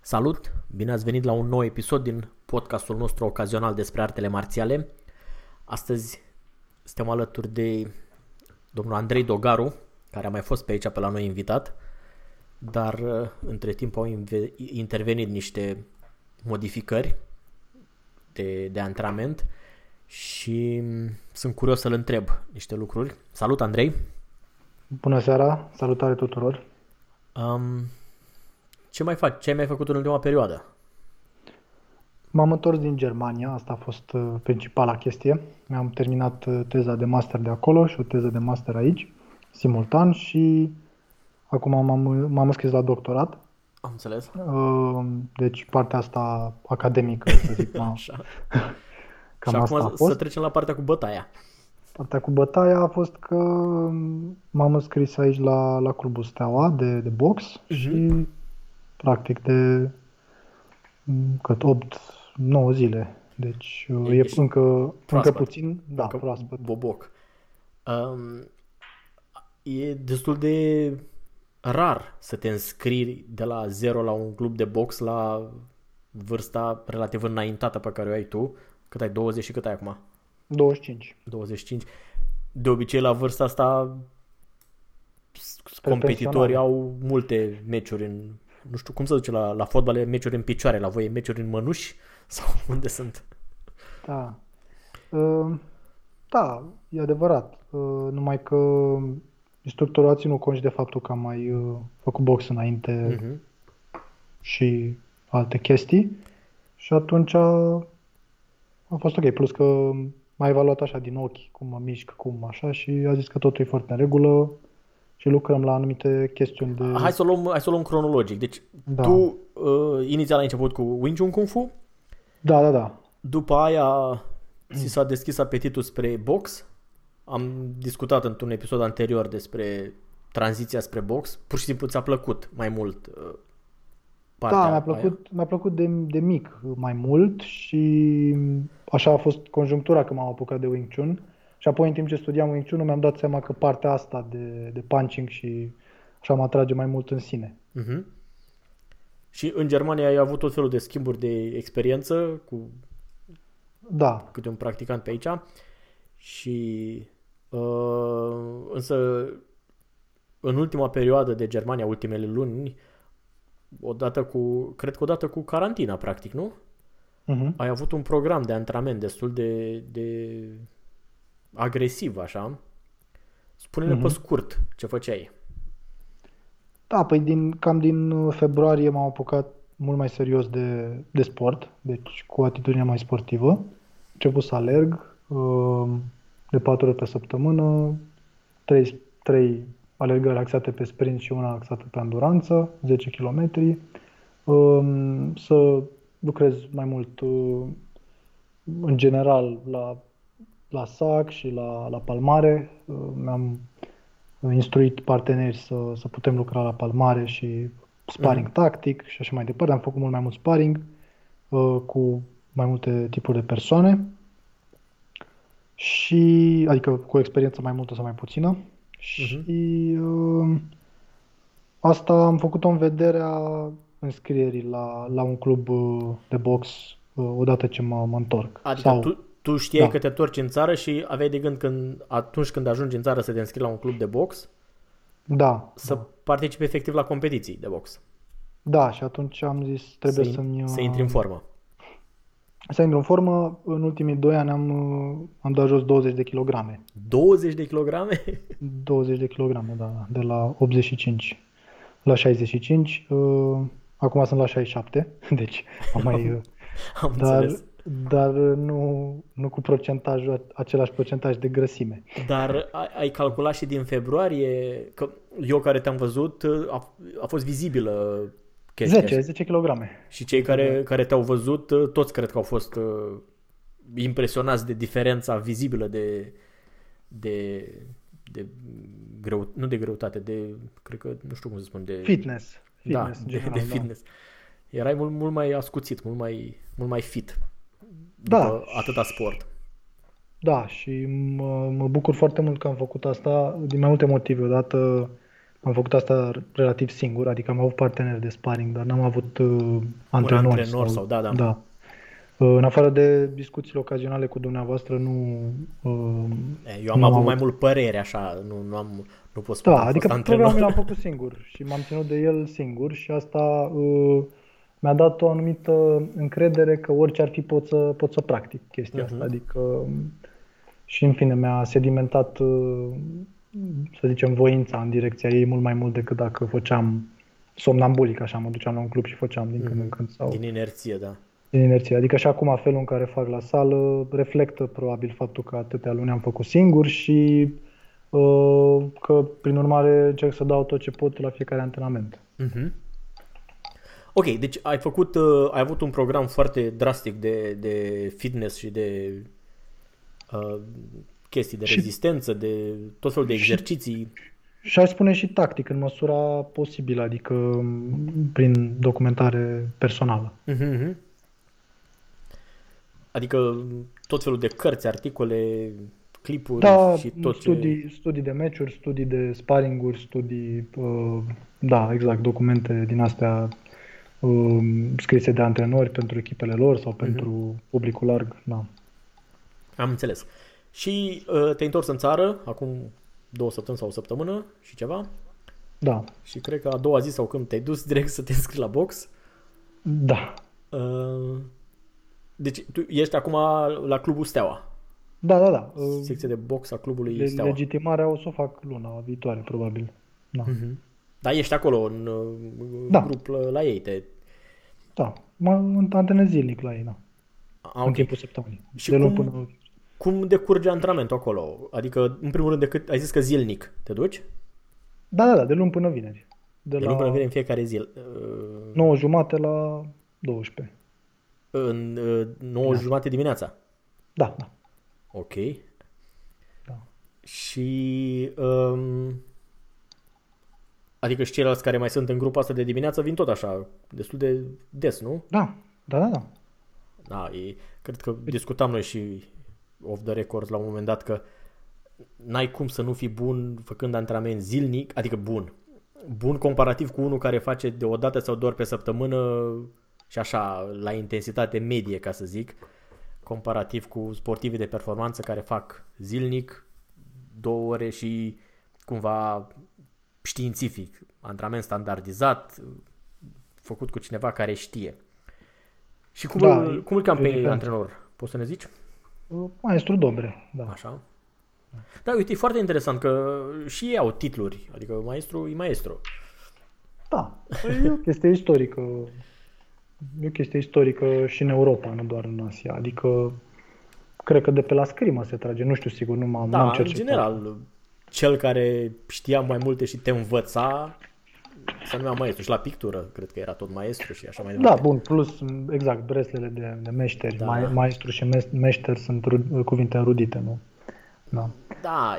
Salut! Bine ați venit la un nou episod din podcastul nostru ocazional despre artele marțiale. Astăzi suntem alături de domnul Andrei Dogaru, care a mai fost pe aici pe la noi invitat, dar între timp au intervenit niște modificări de antrenament și sunt curios să-l întreb niște lucruri. Salut, Andrei! Bună seara! Salutare tuturor! Ce mai faci? Ce ai mai făcut în ultima perioadă? M-am întors din Germania, asta a fost principala chestie. Mi-am terminat teza de master de acolo și o teză de master aici, simultan, și acum m-am înscris la doctorat. Am înțeles. Deci partea asta academică, să zic. Așa. Cam și asta acum a fost. Să trecem la partea cu bătaia. Partea cu bătaia a fost că m-am înscris aici la clubul Steaua de box și practic de cât 8-9 zile. Deci e încă puțin, da, încă proaspăt. Boboc. E destul de rar să te înscrii de la zero la un club de box la vârsta relativ înaintată pe care o ai tu. Cât ai? 20 și cât ai acum? 25. 25. De obicei la vârsta asta competitorii au multe meciuri în... Nu știu cum se duce la fotbal, e meciuri în picioare. La voi e meciuri în mănuși? Sau unde sunt? Da. Da, e adevărat. Numai că instructorul a ținut conști de faptul că am mai făcut box înainte și alte chestii și atunci a fost ok, plus că m-a evaluat așa din ochi, cum mă mișc, cum așa, și a zis că totul e foarte în regulă și lucrăm la anumite chestiuni de... Hai să o luăm cronologic, deci da. Tu inițial ai început cu Wing Chun Kung Fu? Da. După aia ți s-a deschis apetitul spre box? Am discutat într-un episod anterior despre tranziția spre box. Pur și simplu ți-a plăcut mai mult partea aia? Da, mi-a plăcut de mic mai mult și așa a fost conjunctura că m-am apucat de Wing Chun. Și apoi în timp ce studiam Wing Chun mi-am dat seama că partea asta de punching și așa mă atrage mai mult în sine. Și în Germania ai avut tot felul de schimburi de experiență cu câte un practicant pe aici. Și însă în ultima perioadă de Germania, ultimele luni, cred că odată cu carantina, practic, nu? Ai avut un program de antrenament destul de agresiv, așa. Spune-ne pe scurt ce făceai. Da, păi cam din februarie m-am apucat mult mai serios de sport, deci cu atitudine mai sportivă. Am început să alerg de 4 ori pe săptămână, 3 alergări axate pe sprint și una axată pe anduranță, 10 km, să lucrez mai mult în general la sac și la palmare. Mi-am instruit parteneri să putem lucra la palmare și sparring tactic și așa mai departe. Am făcut mult mai mult sparring cu mai multe tipuri de persoane. Și, adică cu experiență mai multă sau mai puțină, și asta am făcut-o în vederea înscrierii la un club de box odată ce mă întorc. Adică tu știai că te întorci în țară și aveai de gând atunci când ajungi în țară să te înscrii la un club de box da, să participe efectiv la competiții de box. Da, și atunci am zis trebuie să intri în formă. Să intru în formă. În ultimii 2 ani am dat jos 20 de kilograme. 20 de kilograme? 20 de kilograme, da. De la 85 la 65. Acum sunt la 67, deci am mai... am înțeles. Dar nu cu procentajul, același procentaj de grăsime. Dar ai calculat și din februarie, că eu care te-am văzut a fost vizibilă chestia. 10 kg. Și cei care te-au văzut, toți cred că au fost impresionați de diferența vizibilă de fitness. Fitness. Erai mult mai ascuțit, mult mai fit. Da, atâta sport. Da, și mă bucur foarte mult că am făcut asta din mai multe motive. Odată am făcut asta relativ singur, adică am avut parteneri de sparring, dar n-am avut antrenori sau. În afară de discuțiile ocazionale cu dumneavoastră, nu... Eu am avut mai mult părere, așa, nu pot spune. Da, adică programul l-am făcut singur și m-am ținut de el singur și asta... mi-a dat o anumită încredere că orice ar fi pot să practic chestia asta. Adică și în fine mi-a sedimentat, să zicem, voința în direcția ei mult mai mult decât dacă făceam somnambulic, așa, mă duceam la un club și făceam din când în când. Sau... Din inerție, da. Din inerție. Adică și acum felul în care fac la sală reflectă probabil faptul că atâtea luni am făcut singur și că prin urmare încerc să dau tot ce pot la fiecare antrenament. Ok, deci ai avut un program foarte drastic de fitness și de chestii de rezistență, de tot felul de exerciții. Și aș spune și tactic, în măsura posibilă, adică prin documentare personală. Adică tot felul de cărți, articole, clipuri și tot studii de meciuri, studii de sparring-uri, studii, documente din astea scrise de antrenori pentru echipele lor sau pentru publicul larg. Da. Am înțeles. Și te-ai întors în țară acum 2 săptămâni sau o săptămână și ceva. Da. Și cred că a doua zi sau când te-ai dus direct să te înscrii la box. Da. Deci tu ești acum la clubul Steaua. Da. Secția de box a clubului Steaua. Legitimarea o să o fac luna viitoare, probabil. Da. Dar ești acolo în grup la ei. Da, mă antrenez zilnic la ei, da. În timpul săptămânii. Și cum decurge antrenamentul acolo? Adică, în primul rând, ai zis că zilnic te duci? Da, de luni până vineri. De luni până vineri în fiecare zi. 9:30 la 12. În 9:30 dimineața? Da. Ok. Da. Și... Adică și ceilalți care mai sunt în grupa asta de dimineață vin tot așa, destul de des, nu? Da. Da, cred că discutam noi și off the record la un moment dat că n-ai cum să nu fii bun făcând antrenament zilnic, adică bun comparativ cu unul care face deodată sau doar pe săptămână și așa, la intensitate medie, ca să zic, comparativ cu sportivii de performanță care fac zilnic 2 ore și cumva... științific, antrenament standardizat, făcut cu cineva care știe. Și cum îl cheamă pe antrenor? Poți să ne zici? Maestru Dobre, da. Așa. Da, uite, e foarte interesant că și ei au titluri, adică maestru e maestru. Da, e o chestie istorică. E o chestie istorică și în Europa, nu doar în Asia. Adică, cred că de pe la Eskrima se trage, nu știu sigur, nu m-am cercetat. În general... Cel care știa mai multe și te învăța, se numea maestru. Și la pictură, cred că era tot maestru și așa mai departe. Da, bun, plus, exact, breslele de meșteri. Da. Maestru și meșter sunt cuvinte înrudite, nu? Da,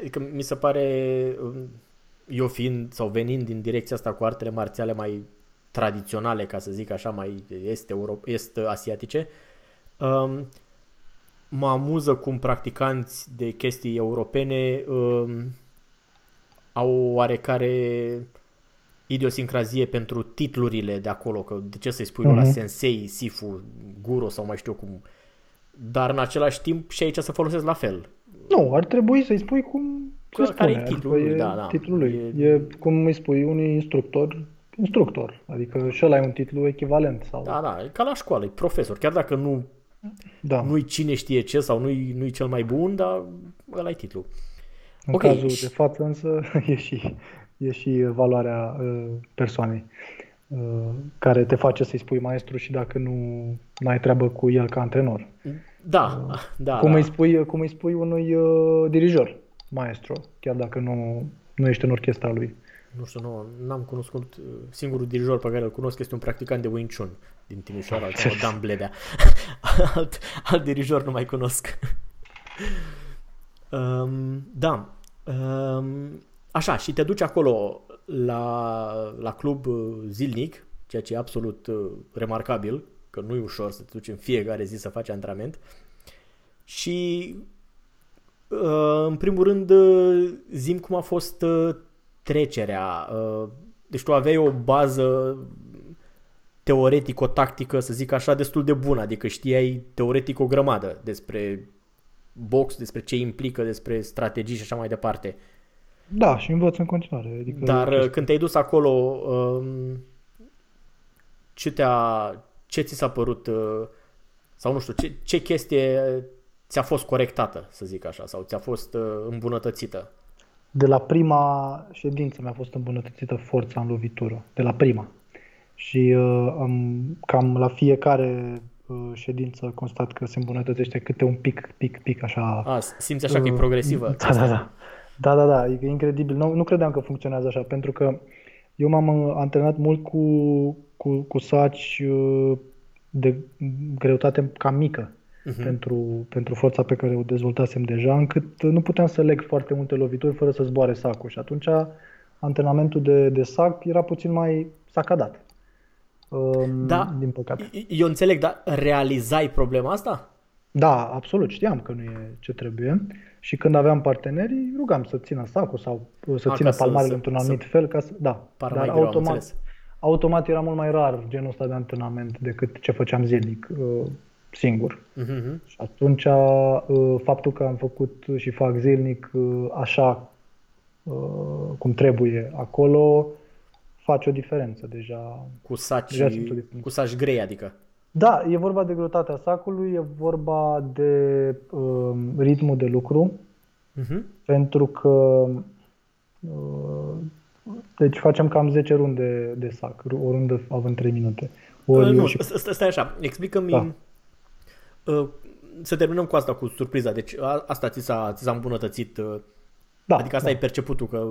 adică mi se pare, eu fiind sau venind din direcția asta cu artele marțiale mai tradiționale, ca să zic așa, mai est-asiatice, mă amuză cum practicanți de chestii europene au oarecare idiosincrazie pentru titlurile de acolo, că de ce să-i spui la sensei, sifu, guru sau mai știu cum, dar în același timp și aici se folosesc la fel. Nu, ar trebui să-i spui cum Care e titlul lui, da, da. Titlul lui. E, cum îi spui, unui instructor. Adică și ăla e un titlu echivalent. Sau... Da, da, e ca la școală, e profesor. Chiar dacă nu, da. Nu-i cine știe ce sau nu-i cel mai bun, dar ăla e titlul. În cazul de față, însă, e și valoarea persoanei care te face să-i spui maestru și dacă nu ai treabă cu el ca antrenor. Da, da. Cum îi spui unui dirijor maestru, chiar dacă nu ești în orchestra lui. Nu știu, n-am cunoscut. Singurul dirijor pe care îl cunosc este un practicant de Wing Chun din Timișoara, altul Dan Bledea. Alt dirijor nu mai cunosc. Da. Așa, și te duci acolo la club zilnic, ceea ce e absolut remarcabil, că nu e ușor să te duci în fiecare zi să faci antrenament. Și în primul rând zi-mi cum a fost trecerea. Deci tu aveai o bază teoretico-tactică, să zic așa, destul de bună, adică știai teoretic o grămadă despre box, despre ce implică, despre strategii și așa mai departe. Da, și învăț în continuare. Adică când te-ai dus acolo, ce ți s-a părut, sau nu știu, ce chestie ți-a fost corectată, să zic așa, sau ți-a fost îmbunătățită? De la prima ședință mi-a fost îmbunătățită forța în lovitură, de la prima. Și cam la fiecare ședință constat că se îmbunătățește câte un pic, așa. Simți așa că e progresivă? Da. Da, e incredibil. Nu credeam că funcționează așa, pentru că eu m-am antrenat mult cu saci de greutate cam mică pentru forța pe care o dezvoltasem deja, încât nu puteam să leg foarte multe lovituri fără să zboare sacul și atunci antrenamentul de sac era puțin mai sacadat. Da, din păcate. Eu înțeleg, dar realizai problema asta? Da, absolut, știam că nu e ce trebuie și când aveam partenerii rugam să țină sacul sau să țină palmarele într-un anumit fel ca să... Da, dar automat era mult mai rar genul ăsta de antrenament decât ce făceam zilnic singur. Uh-huh. Și atunci faptul că am făcut și fac zilnic așa cum trebuie acolo face o diferență deja. Cu saci grei, adică? Da, e vorba de greutatea sacului, e vorba de ritmul de lucru, pentru că deci facem cam 10 runde de sac, o rundă având 3 minute. Stai așa, explică-mi, da. Să terminăm cu asta, cu surpriza, deci asta ți s-a îmbunătățit, da, adică asta ai perceput că...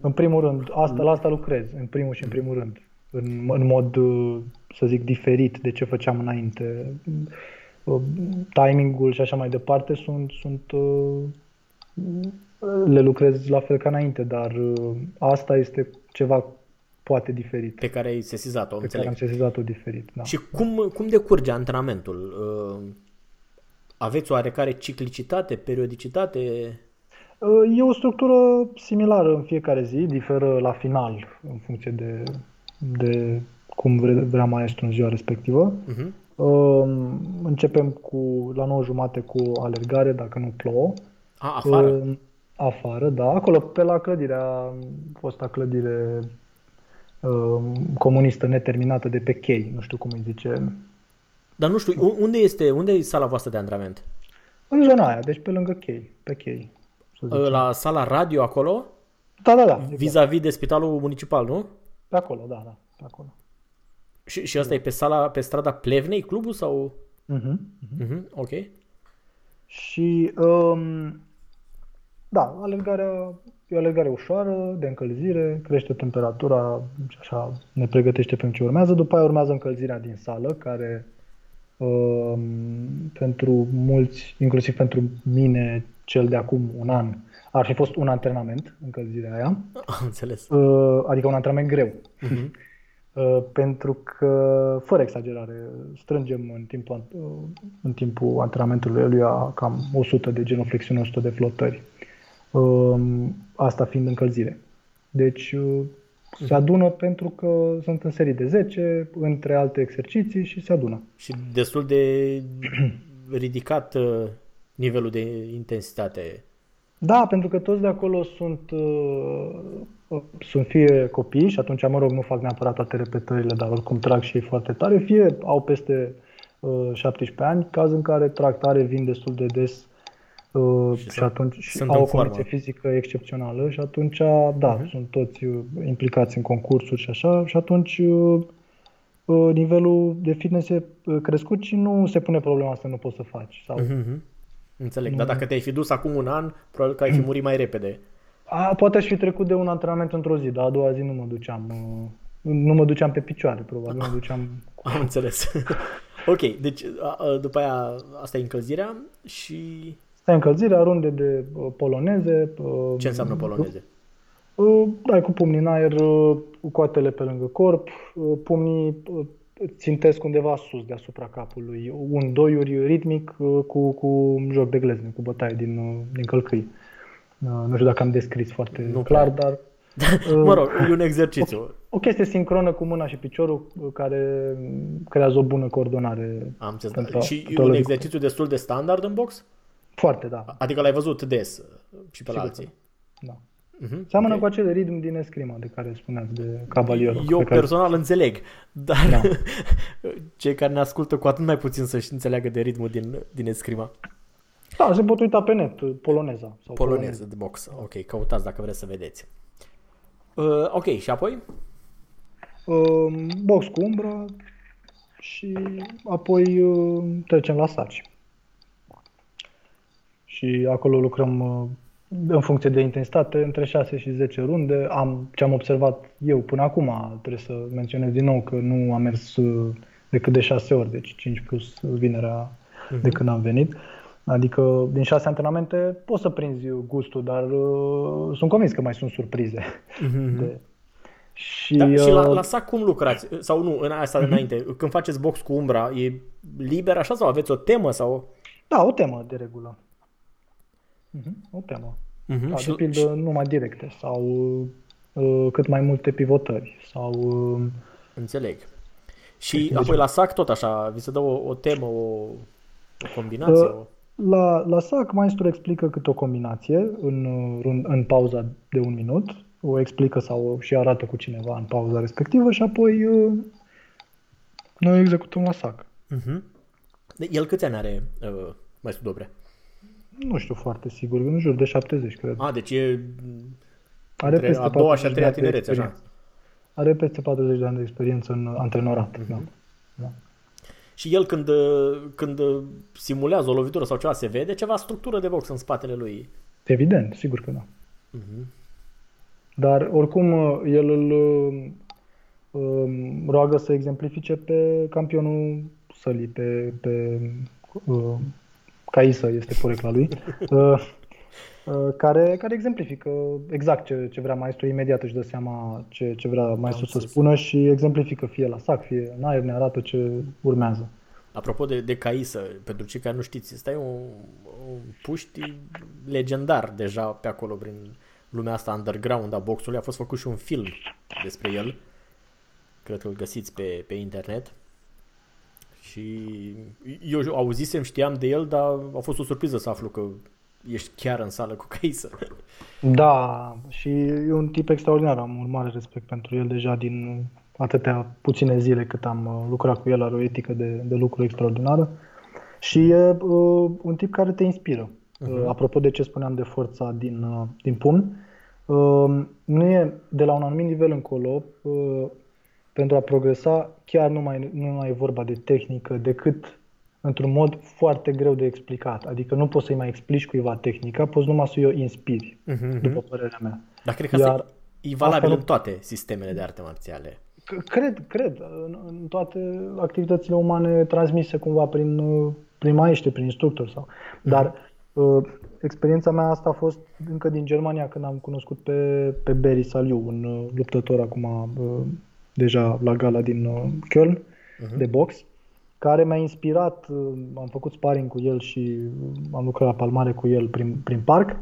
În primul rând, la asta lucrez, în primul rând. În mod, să zic, diferit de ce făceam înainte. Timingul și așa mai departe le lucrez la fel ca înainte, dar asta este ceva poate diferit. Pe care ai sesizat-o, înțeleg. Care am sesizat-o diferit, da. Și cum decurge antrenamentul? Aveți oarecare ciclicitate, periodicitate? E o structură similară în fiecare zi, diferă la final în funcție de cum vrea maestru în ziua respectivă. Începem la 9:30 cu alergare, dacă nu plouă. Afară? Afară, da. Acolo, pe la clădirea, fosta clădire comunistă neterminată de pe chei, nu știu cum îi zice. Dar nu știu, unde e sala voastră de antrenament? În zona aia, deci pe lângă chei, pe chei. La sala radio acolo? Da. Vis-a-vis de spitalul municipal, nu? Pe acolo, da, pe acolo. Și asta e pe strada Plevnei, clubul, sau? Ok. Și, e o alergare ușoară, de încălzire, crește temperatura, așa, ne pregătește pentru ce urmează. După aia urmează încălzirea din sală, care pentru mulți, inclusiv pentru mine, cel de acum un an, ar fi fost un antrenament, încălzirea aia. Am înțeles. Adică un antrenament greu. Pentru că, fără exagerare, strângem în timpul antrenamentului eluia cam 100 de genoflexiuni, 100 de flotări. Asta fiind încălzire. Deci se adună pentru că sunt în serii de 10, între alte exerciții și se adună. Și destul de ridicat nivelul de intensitate. Da, pentru că toți de acolo sunt fie copii și atunci, mă rog, nu fac neapărat toate repetările, dar oricum trag și ei foarte tare, fie au peste 17 ani, caz în care trag tare, vin destul de des și atunci au o condiție fizică excepțională și atunci, da, sunt toți implicați în concursuri și așa și atunci nivelul de fitness e crescut și nu se pune problema să nu poți să faci. Sau... Înțeleg, dar dacă te-ai fi dus acum un an, probabil că ai fi murit mai repede. Poate aș fi trecut de un antrenament într-o zi, dar a doua zi nu mă duceam pe picioare, probabil, nu mă duceam... Am înțeles. Ok, deci după aia asta e încălzirea și... Asta e încălzirea, runde de poloneze. Ce înseamnă poloneze? Dai cu pumnii în aer, cu coatele pe lângă corp, pumnii țintesc undeva sus deasupra capului, un doiuri ritmic cu joc de glezne, cu bătaie din călcâi. Nu știu dacă am descris foarte clar, dar... Mă rog, e un exercițiu. O chestie sincronă cu mâna și piciorul care creează o bună coordonare. Am înțeles. Și un exercițiu destul de standard în box? Foarte, da. Adică l-ai văzut des și pe la alții. Da. Seamănă cu acel ritm din escrima de care spuneați, de Cavaliero. Eu personal înțeleg, dar da. Cei care ne ascultă cu atât mai puțin să-și înțeleagă de ritmul din escrima. Da, se pot uita pe net, poloneza. Sau poloneză de box, ok, căutați dacă vreți să vedeți. Ok, și apoi? Box cu umbră și apoi trecem la saci. Și acolo lucrăm... în funcție de intensitate, între 6 și 10 runde. Ce am observat eu până acum, trebuie să menționez din nou că nu am mers decât de 6 ori, deci 5 plus vinerea de când am venit. Adică din 6 antrenamente poți să prinzi gustul, dar sunt convins că mai sunt surprize. Și, și la sac cum lucrați? Sau nu, în asta înainte, când faceți box cu umbra, e liber așa sau aveți o temă? Sau? Da, o temă de regulă. O temă. Da, de pildă numai directe sau cât mai multe pivotări sau... Înțeleg. Și apoi la sac tot așa, vi se dă o temă, o combinație? La sac maestru explică câte o combinație în pauza de un minut, o explică sau și arată cu cineva în pauza respectivă și apoi noi executăm la sac. El câți ani are maestru Dobre? Nu știu foarte sigur, în jur de 70, cred. Deci e are a doua și a treia tinerețe, așa. Are peste 40 de ani de experiență în antrenorat. Da. Și el când simulează o lovitură sau ceva, se vede ceva structură de box în spatele lui? Evident, sigur că da. Dar oricum el îl roagă să exemplifice pe campionul sălii, pe Kaisă este porecla lui, care exemplifică exact ce vrea maestru, imediat își dă seama ce vrea maestru să spună și exemplifică fie la sac, fie în aer, ne arată ce urmează. Apropo de Kaisă, pentru cei care nu știți, ăsta e un puști legendar deja pe acolo, prin lumea asta underground a boxului, a fost făcut și un film despre el, cred că îl găsiți pe internet. Și eu auzisem, știam de el, dar a fost o surpriză să aflu că ești chiar în sală cu Kaisă. Da, și e un tip extraordinar, am un mare respect pentru el deja din atâtea puține zile cât am lucrat cu el, are o etică de lucru extraordinară și e un tip care te inspiră. Apropo de ce spuneam de forța din pumn, nu e de la un anumit nivel încolo, pentru a progresa, chiar nu mai e vorba de tehnică, decât într-un mod foarte greu de explicat. Adică nu poți să-i mai explici cuiva tehnica, poți numai să-i o inspiri, după părerea mea. Dar cred că asta e valabil în toate sistemele de arte marțiale. Cred. În toate activitățile umane transmise cumva prin maestri, prin instructori. Sau. Dar experiența mea asta a fost încă din Germania, când am cunoscut pe Barry Saliu, un luptător acum... deja la gala din Köln, de box, care m-a inspirat, am făcut sparring cu el și am lucrat la palmare cu el prin parc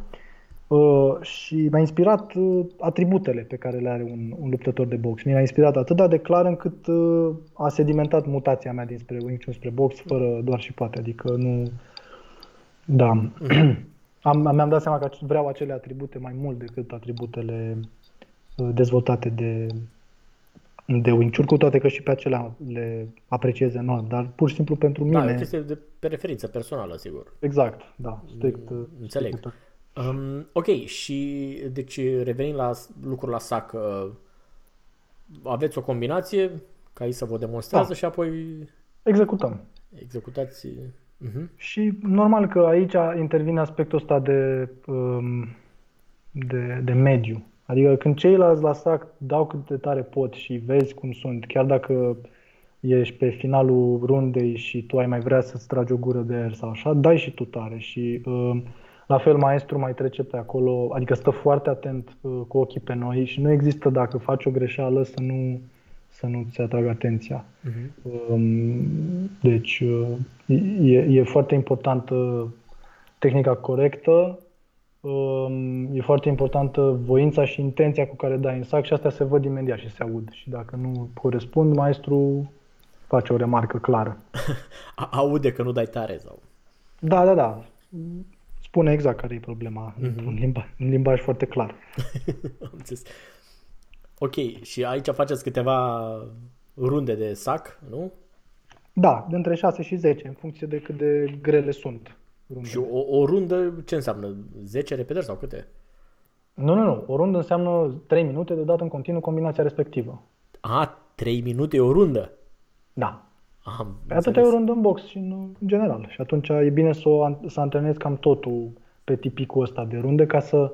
și m-a inspirat atributele pe care le are un luptător de box. Mi-a inspirat atât de clar încât a sedimentat mutația mea dinspre Wing Chun spre box, fără doar și poate, adică nu... Da. Mi-am dat seama că vreau acele atribute mai mult decât atributele dezvoltate de Wing Chun, cu toate că și pe acelea le apreciez enorm, dar pur și simplu pentru mine... Da, e o chestie de preferință personală, sigur. Exact, da, strict. Înțeleg. Ok, și deci revenind la lucrul la sac, aveți o combinație, Kaisă vă demonstrează și apoi... Executăm. Executați... Uh-huh. Și normal că aici intervine aspectul ăsta de mediu. Adică când ceilalți la sac dau cât de tare pot și vezi cum sunt, chiar dacă ești pe finalul rundei și tu ai mai vrea să-ți tragi o gură de aer sau așa, dai și tu tare. Și la fel maestru mai trece pe acolo, adică stă foarte atent cu ochii pe noi și nu există, dacă faci o greșeală, să nu ți atragă atenția. Uh-huh. Deci e foarte importantă tehnica corectă, e foarte importantă voința și intenția cu care dai în sac și astea se văd imediat și se aud. Și dacă nu corespund, maestru face o remarcă clară. Aude că nu dai tare sau? Da. Spune exact care e problema în limbaj foarte clar. Am zis. Ok, și aici faceți câteva runde de sac, nu? Da, dintre 6 și 10, în funcție de cât de grele sunt rundele. Și o rundă ce înseamnă? 10 repetări sau câte? Nu. O rundă înseamnă 3 minute de dat în continuu combinația respectivă. A, 3 minute e o rundă? Da. Atât e o rundă în box și în general. Și atunci e bine să antrenezi cam totul pe tipicul ăsta de runde ca să...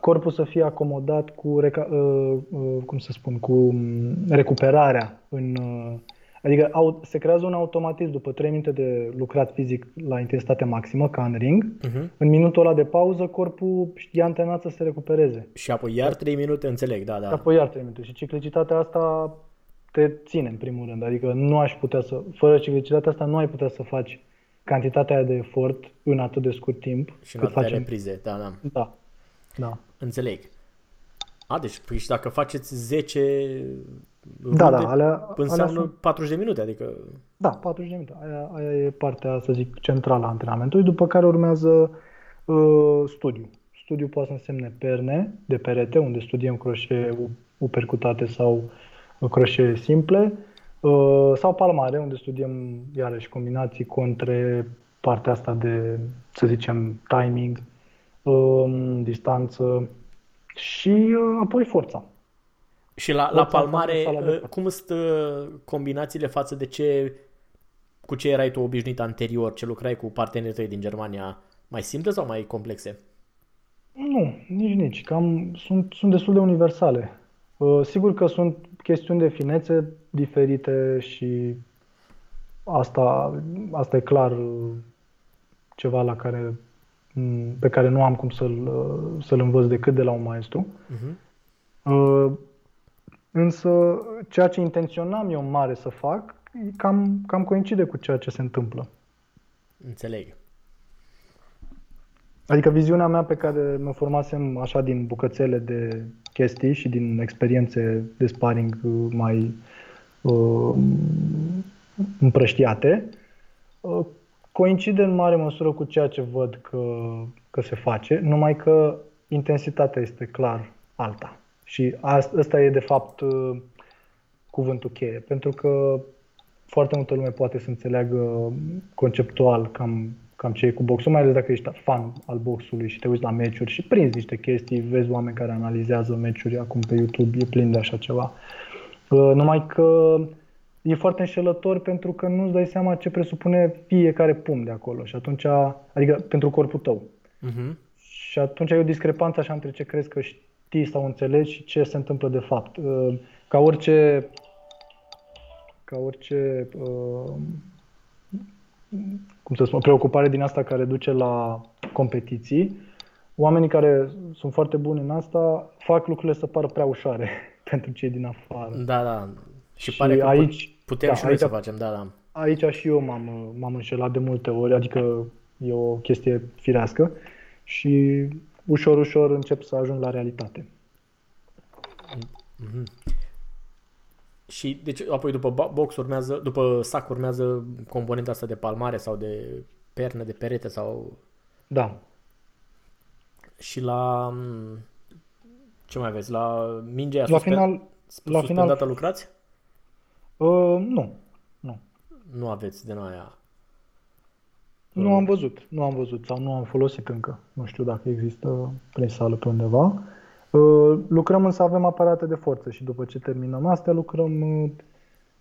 corpul să fie acomodat cu recuperarea. Adică se creează un automatism după 3 minute de lucrat fizic la intensitate maximă, ca în ring. Uh-huh. În minutul ăla de pauză, corpul e antrenat să se recupereze. Și apoi iar 3 minute, înțeleg, da. Și apoi iar 3 minute. Și ciclicitatea asta te ține, în primul rând. Adică fără ciclicitatea asta nu ai putea să faci cantitatea aia de efort în atât de scurt timp. Și în atâtea reprize, da. Da. Înțeleg. Deci și dacă faceți 10 runde, înseamnă 40 de minute, adică... Da, 40 de minute. Aia e partea, să zic, centrală a antrenamentului, după care urmează studiu. Studiu poate să însemne perne de perete, unde studiem croșee upercutate sau croșee simple, sau palmare, unde studiem iarăși combinații contre partea asta de, să zicem, timing, distanță și apoi forța. Și la palmare, cum sunt combinațiile față de cu ce erai tu obișnuit anterior? Ce lucrai cu partenerii tăi din Germania? Mai simple sau mai complexe? Nu, nici. Sunt destul de universale. Sigur că sunt chestiuni de finețe diferite și asta e clar ceva pe care nu am cum să-l învăț decât de la un maestru. Uh-huh. Însă ceea ce intenționam eu mare să fac cam coincide cu ceea ce se întâmplă. Înțeleg. Adică viziunea mea pe care mă formasem așa din bucățele de chestii și din experiențe de sparring mai împrăștiate coincide în mare măsură cu ceea ce văd că se face, numai că intensitatea este clar alta. Și ăsta e de fapt cuvântul cheie, pentru că foarte multă lume poate să înțeleagă conceptual cam ce e cu boxul, mai ales dacă ești fan al boxului și te uiți la meciuri și prinzi niște chestii, vezi oameni care analizează meciuri, acum pe YouTube e plin de așa ceva. Numai că e foarte înșelător pentru că nu-ți dai seama ce presupune fiecare pumn de acolo și atunci, adică pentru corpul tău. Uh-huh. Și atunci e o discrepanță așa între ce crezi că știi sau înțelegi și ce se întâmplă de fapt. Ca orice cum să spun, preocupare din asta care duce la competiții, oamenii care sunt foarte buni în asta fac lucrurile să pară prea ușoare pentru cei din afară. Da. Și pare că aici, putem și noi aici, să facem, da. Aici și eu m-am înșelat de multe ori, adică e o chestie firească și ușor, ușor încep să ajung la realitate. Mm-hmm. Și deci, apoi după sac urmează componenta asta de palmare sau de perne, de perete sau... Da. și la... Ce mai aveți? La mingea suspendată lucrați? Nu. Nu aveți din aia? Nu am văzut. Nu am văzut sau nu am folosit încă. Nu știu dacă există prin sală pe undeva. Lucrăm însă, avem aparate de forță și după ce terminăm astea lucrăm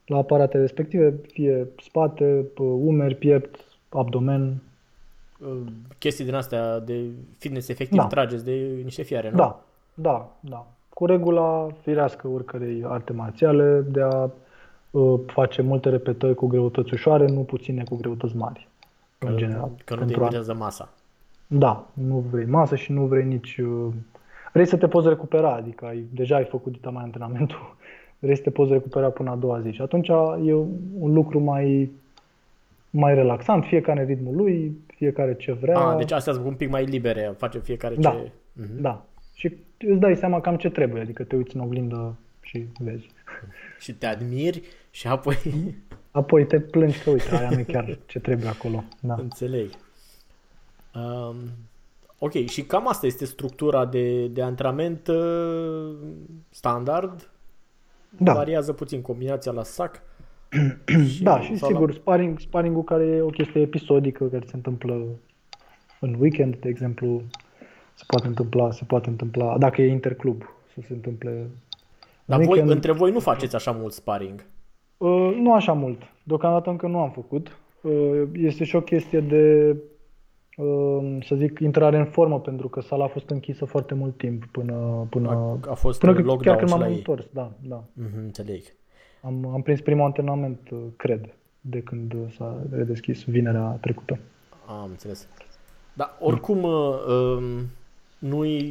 la aparate respective, fie spate, umeri, piept, abdomen. Chestii din astea de fitness efectiv, da. Trageți de niște fiare, nu? Da. Cu regula firească oricărei arte marțiale de a face multe repetări cu greutăți ușoare, nu puține cu greutăți mari. În general. Că nu te interesează masa. Da, nu vrei masă și nu vrei nici... Vrei să te poți recupera, adică deja ai făcut dita mai antrenamentul, vrei să te poți recupera până a doua zi. Și atunci e un lucru mai relaxant, fiecare ritmul lui, fiecare ce vrea. Deci astea sunt un pic mai libere, face fiecare ce... Da. Și îți dai seama cam ce trebuie, adică te uiți în oglindă și vezi. Și te admiri și apoi... Apoi te plângi că uite, aia nu chiar ce trebuie acolo. Da. Înțeleg. Ok, și cam asta este structura de antrenament standard. Da. Variază puțin combinația la sac. Și sigur, sparringul care e o chestie episodică care se întâmplă în weekend, de exemplu, se poate întâmpla, dacă e interclub, să se întâmple. Dar voi, între voi nu faceți așa mult sparring? Nu așa mult. Deocamdată încă nu am făcut. Este și o chestie de, să zic, intrare în formă, pentru că sala a fost închisă foarte mult timp până a fost până lockdown chiar când m-am întors. Da. Înțeleg. Am prins primul antrenament, cred, de când s-a redeschis vinerea trecută. Am înțeles. Dar oricum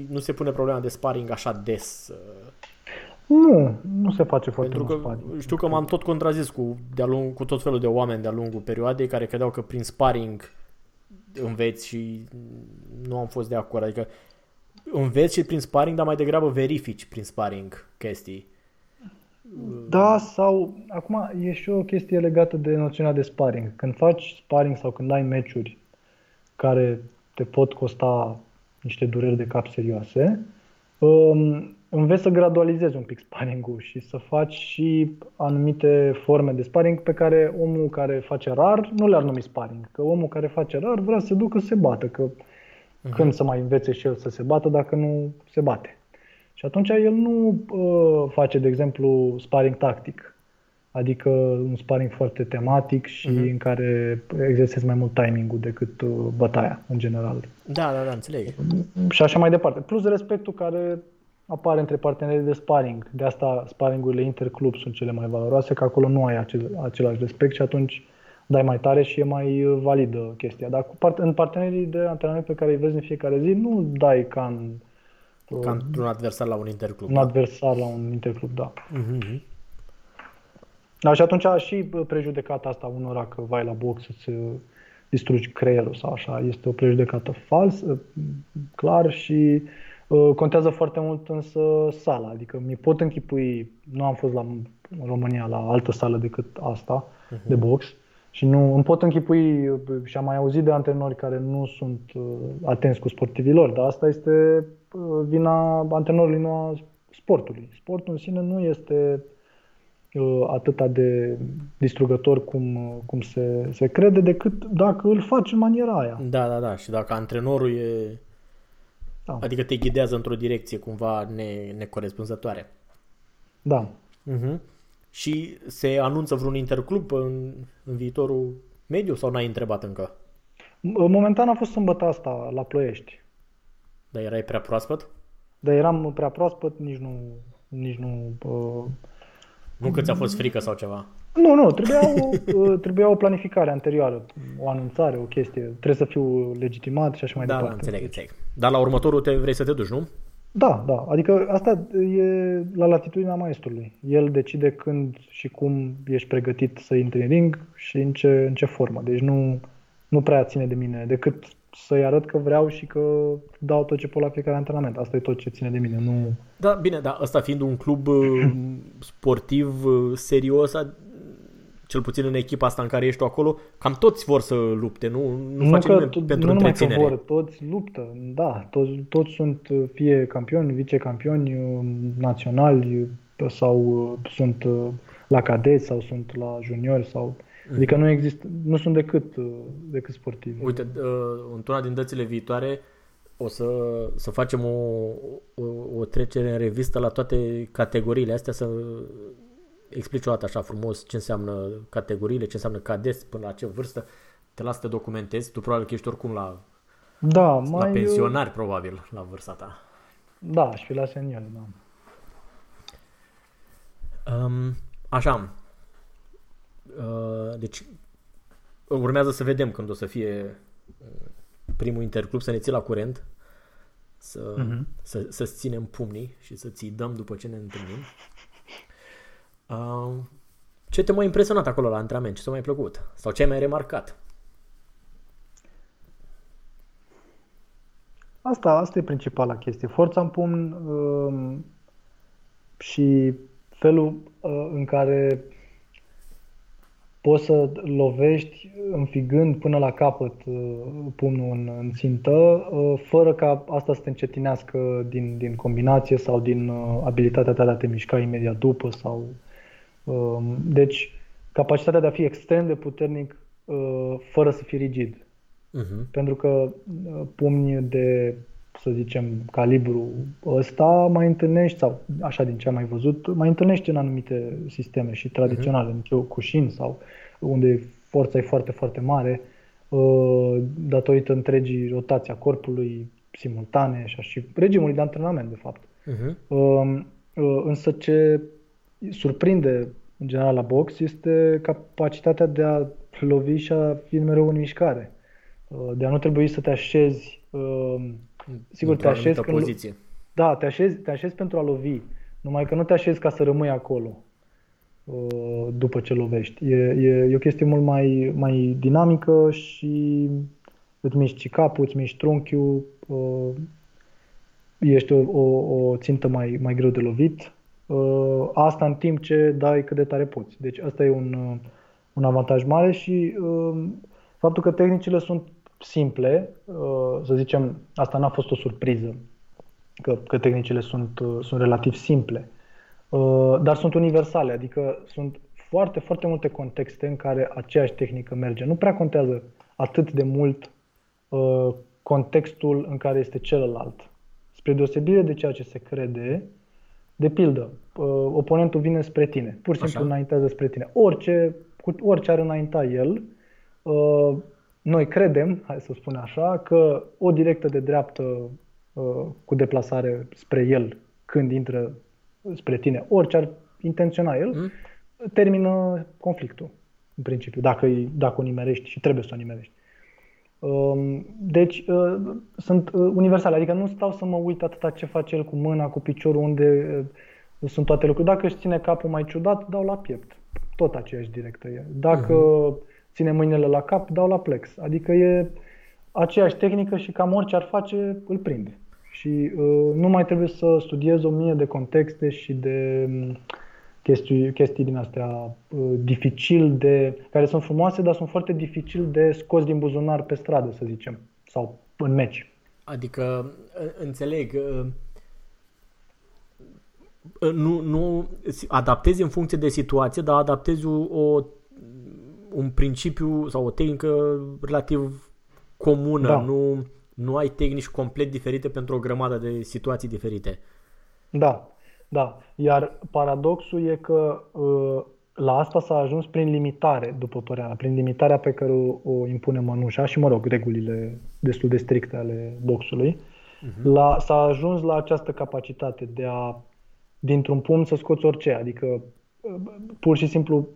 nu se pune problema de sparring așa des. Nu se face foarte mult sparring. Pentru că știu că m-am tot contrazis cu tot felul de oameni de-a lungul perioadei care credeau că prin sparring înveți și nu am fost de acord. Adică înveți și prin sparring, dar mai degrabă verifici prin sparring chestii. Da, sau acum e și o chestie legată de noțiunea de sparring. Când faci sparring sau când ai meciuri care te pot costa niște dureri de cap serioase, înveți să gradualizezi un pic sparring-ul și să faci și anumite forme de sparring pe care omul care face rar nu le-ar numi sparring. Că omul care face rar vrea să se ducă să se bată, că când să mai învețe și el să se bată dacă nu se bate. Și atunci el nu face, de exemplu, sparring tactic, adică un sparring foarte tematic și în care exersezi mai mult timing-ul decât bătaia, în general. Da, înțeleg. Și așa mai departe. Plus respectul care apare între partenerii de sparring. De asta sparring-urile interclub sunt cele mai valoroase, că acolo nu ai același respect și atunci dai mai tare și e mai validă chestia. Dar în partenerii de antrenament pe care îi vezi în fiecare zi, nu dai ca într-un adversar la un interclub. Da. Uh-huh. Da, și atunci și prejudecata asta unora că vai la box să-ți distrugi creierul sau așa, este o prejudecată falsă, clar, și contează foarte mult însă sala. Adică mi pot închipui, nu am fost în România la altă sală decât asta de box și nu îmi pot închipui și am mai auzit de antrenori care nu sunt atenți cu sportivilor, dar asta este vina antrenorului, nu a sportului. Sportul în sine nu este atâta de distrugător cum se crede, decât dacă îl faci în maniera aia. Da. Și dacă antrenorul e... Da. Adică te ghidează într-o direcție cumva necorespunzătoare. Da. Și se anunță vreun interclub în viitorul mediu sau n-ai întrebat încă? Momentan a fost sâmbătă asta la Ploiești. Dar erai prea proaspăt? Da, eram prea proaspăt, nici nu... Nu că ți-a fost frică sau ceva? Nu, trebuia o planificare anterioară, o anunțare, o chestie, trebuie să fiu legitimat și așa mai departe. Da, înțeleg. Dar la următorul vrei să te duci, nu? Da, adică asta e la latitudinea maestrului. El decide când și cum ești pregătit să intri în ring și în ce formă. Deci nu prea ține de mine, decât să-i arăt că vreau și că dau tot ce pot la fiecare antrenament. Asta e tot ce ține de mine. Nu... Da, bine, dar ăsta fiind un club sportiv serios, cel puțin în echipa asta în care ești tu acolo, cam toți vor să lupte, nu face nimeni pentru întreținere. Nu vor, toți luptă, da, toți sunt fie campioni, vicecampioni naționali sau sunt la cadeți sau sunt la juniori sau... Adică nu există, nu sunt decât sportivi. Uite, într-una din dățile viitoare o să facem o trecere în revistă la toate categoriile astea, să explici o dată așa frumos ce înseamnă categoriile, ce înseamnă cadeți, până la ce vârstă, te las să te documentezi. Tu probabil că ești oricum la pensionari, probabil, la vârsta ta. Da, aș fi la senior, da. Așa, deci urmează să vedem când o să fie primul interclub, să ne ții la curent, să-ți ținem pumnii și să ți-i dăm după ce ne întâlnim. Ce te-a mai impresionat acolo la antrenament? Ce ți-a mai plăcut? Sau ce ai mai remarcat? Asta e principala chestie. Forța în pumn și felul în care poți să lovești înfigând până la capăt pumnul în țintă, fără ca asta să te încetinească din combinație sau din abilitatea ta de a te mișca imediat după. Sau, deci, capacitatea de a fi extrem de puternic fără să fii rigid. Uh-huh. Pentru că pumni de, să zicem, calibru ăsta mai întâlnești, sau așa din ce am mai văzut, mai întâlnești în anumite sisteme și tradiționale, în Kyokushin sau unde forța e foarte, foarte mare, datorită întregii rotații a corpului, simultane și regimului de antrenament, de fapt. Însă ce surprinde în general la box este capacitatea de a lovi și a fi mereu în mișcare, de a nu trebui să te așezi. Sigur, te așezi poziție. Da, te așezi pentru a lovi, numai că nu te așezi ca să rămâi acolo după ce lovești. E o chestie mult mai dinamică și îți miști capul, îți miști trunchiul, ești o țintă mai greu de lovit. Asta în timp ce dai cât de tare poți. Deci asta e un avantaj mare și faptul că tehnicile sunt simple, să zicem, asta n-a fost o surpriză, că tehnicile sunt relativ simple, dar sunt universale, adică sunt foarte, foarte multe contexte în care aceeași tehnică merge. Nu prea contează atât de mult contextul în care este celălalt. Spre deosebire de ceea ce se crede, de pildă, oponentul vine spre tine, pur și simplu înaintează spre tine. Orice ar înainta el, noi credem, hai să spun așa, că o directă de dreaptă cu deplasare spre el când intră spre tine, orice ar intenționa el, termină conflictul, în principiu, dacă o nimerești și trebuie să o nimerești. Deci sunt universale, adică nu stau să mă uit atâta ce face el cu mâna, cu piciorul, unde sunt toate lucrurile. Dacă își ține capul mai ciudat, dau la piept. Tot aceeași directă e. Dacă... ține mâinile la cap, dau la plex. Adică e aceeași tehnică și cam orice ar face, îl prinde. Și nu mai trebuie să studiez 1000 de contexte și de chestii din astea care sunt frumoase, dar sunt foarte dificil de scos din buzunar pe stradă, să zicem, sau în meci. Adică, înțeleg, nu adaptezi în funcție de situație, dar adaptezi un principiu sau o tehnică relativ comună, da. Nu ai tehnici complet diferite pentru o grămadă de situații diferite. Da. Iar paradoxul e că la asta s-a ajuns prin limitare, după părerea, prin limitarea pe care o impune mănușa și, mă rog, regulile destul de stricte ale boxului, s-a ajuns la această capacitate de a, dintr-un pumn, să scoți orice, adică pur și simplu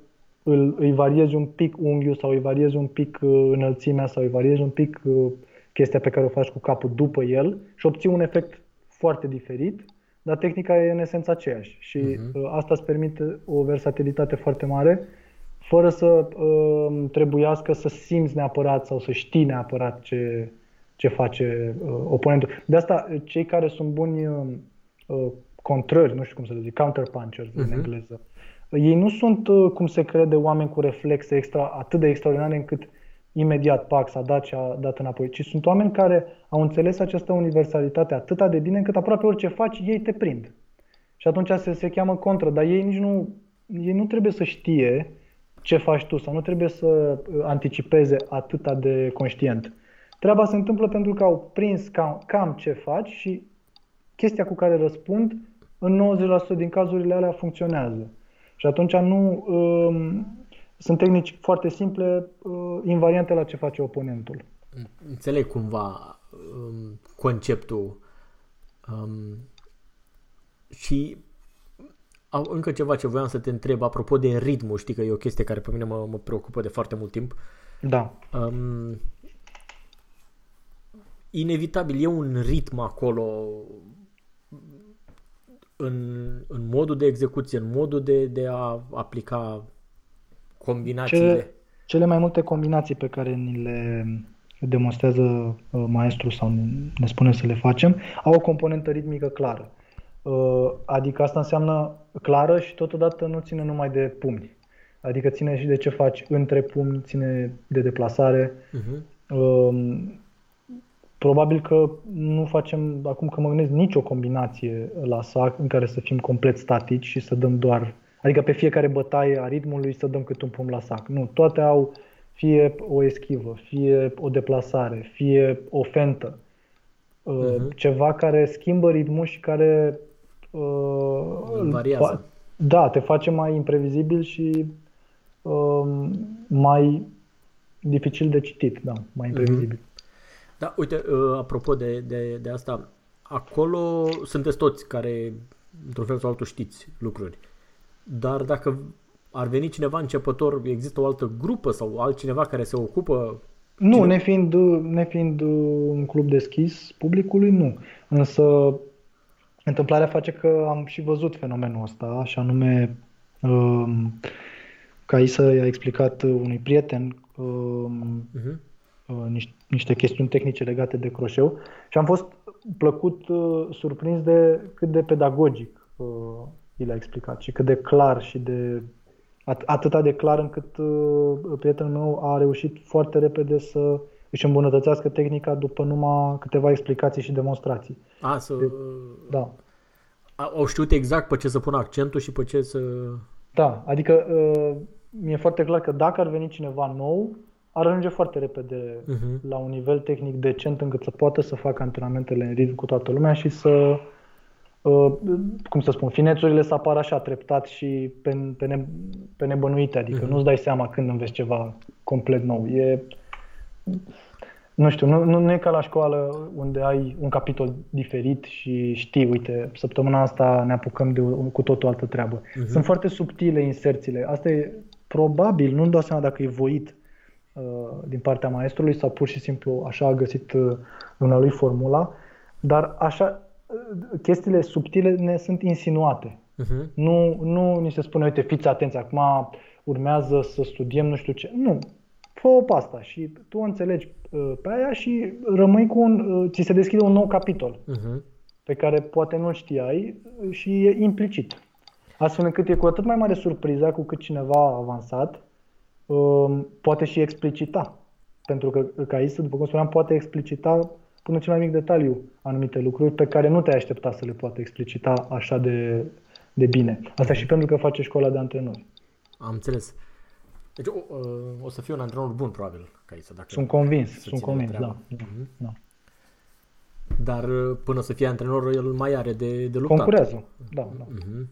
îi variezi un pic unghiul sau îi variezi un pic înălțimea sau îi variezi un pic chestia pe care o faci cu capul după el și obții un efect foarte diferit, dar tehnica e în esență aceeași și asta îți permite o versatilitate foarte mare fără să trebuiască să simți neapărat sau să știi neapărat ce face oponentul. De asta cei care sunt buni contrari, nu știu cum să le zic, counter punchers în engleză, Ei nu sunt, cum se crede, oameni cu reflexe atât de extraordinare încât imediat pac s-a dat și a dat înapoi, ci sunt oameni care au înțeles această universalitate atât de bine încât aproape orice faci, ei te prind. Și atunci se cheamă contră, dar ei nici nu, ei nu trebuie să știe ce faci tu sau nu trebuie să anticipeze atât de conștient. Treaba se întâmplă pentru că au prins cam ce faci și chestia cu care răspund în 90% din cazurile alea funcționează. Și atunci nu sunt tehnici foarte simple, invariante la ce face oponentul. Înțeleg cumva conceptul și încă ceva ce voiam să te întreb apropo de ritmul, știi că e o chestie care pe mine mă preocupă de foarte mult timp. Da. Inevitabil e un ritm acolo în modul de execuție, în modul de a aplica combinațiile. Cele mai multe combinații pe care ni le demonstrează maestru sau ne spune să le facem au o componentă ritmică clară. Adică asta înseamnă clară și totodată nu ține numai de pumni. Adică ține și de ce faci între pumni, ține de deplasare. Uh-huh. Probabil că nu facem, acum că mă gândesc, nicio combinație la sac în care să fim complet statici și să dăm doar, adică pe fiecare bătaie a ritmului să dăm cât un pumn la sac. Nu, toate au fie o eschivă, fie o deplasare, fie o fentă. Uh-huh. Ceva care schimbă ritmul și care variază. Da, te face mai imprevizibil și mai dificil de citit, da, mai imprevizibil. Uh-huh. Da, uite, apropo de asta, acolo sunteți toți care, într-un fel sau altul, știți lucruri. Dar dacă ar veni cineva începător, există o altă grupă sau altcineva care se ocupă? Nu, nefiind un club deschis publicului, nu. Însă întâmplarea face că am și văzut fenomenul ăsta, și anume Kaisă i-a explicat unui prieten uh-huh. niște chestiuni tehnice legate de croșeu și am fost plăcut surprins de cât de pedagogic i l-a explicat și cât de clar și de atâta de clar încât prietenul meu a reușit foarte repede să își îmbunătățească tehnica după numai câteva explicații și demonstrații. Da. Au știut exact pe ce să pună accentul și pe ce să... Da, adică mi-e foarte clar că dacă ar veni cineva nou, ar ajunge foarte repede uh-huh. la un nivel tehnic decent încât să poată să facă antrenamentele în ritm cu toată lumea și să, cum să spun, finețurile să apară așa treptat și pe nebănuite, adică uh-huh. nu-ți dai seama când înveți ceva complet nou. Nu e ca la școală unde ai un capitol diferit și știi, uite, săptămâna asta ne apucăm de cu tot o altă treabă. Uh-huh. Sunt foarte subtile inserțiile. Asta e probabil, nu-mi dau seama dacă e voit din partea maestrului sau pur și simplu așa a găsit dumnealui formula, dar așa chestiile subtile ne sunt insinuate. Uh-huh. Nu ni se spune, uite, fiți atenți, acum urmează să studiem nu știu ce. Nu, fă-o pe asta și tu înțelegi pe aia și rămâi cu ți se deschide un nou capitol uh-huh. pe care poate nu știai și e implicit. Astfel încât e cu atât mai mare surpriza cu cât cineva avansat poate și explicita, pentru că Kaisă, după cum spuneam, poate explicita până cel mai mic detaliu anumite lucruri pe care nu te-ai aștepta să le poate explicita așa de bine. Asta și pentru că face școala de antrenori. Am înțeles. Deci o să fie un antrenor bun, probabil, Kaisă. Sunt convins, da. Mm-hmm. Da. Dar până să fie antrenor, el mai are de luptat. Concurează, da. Mm-hmm.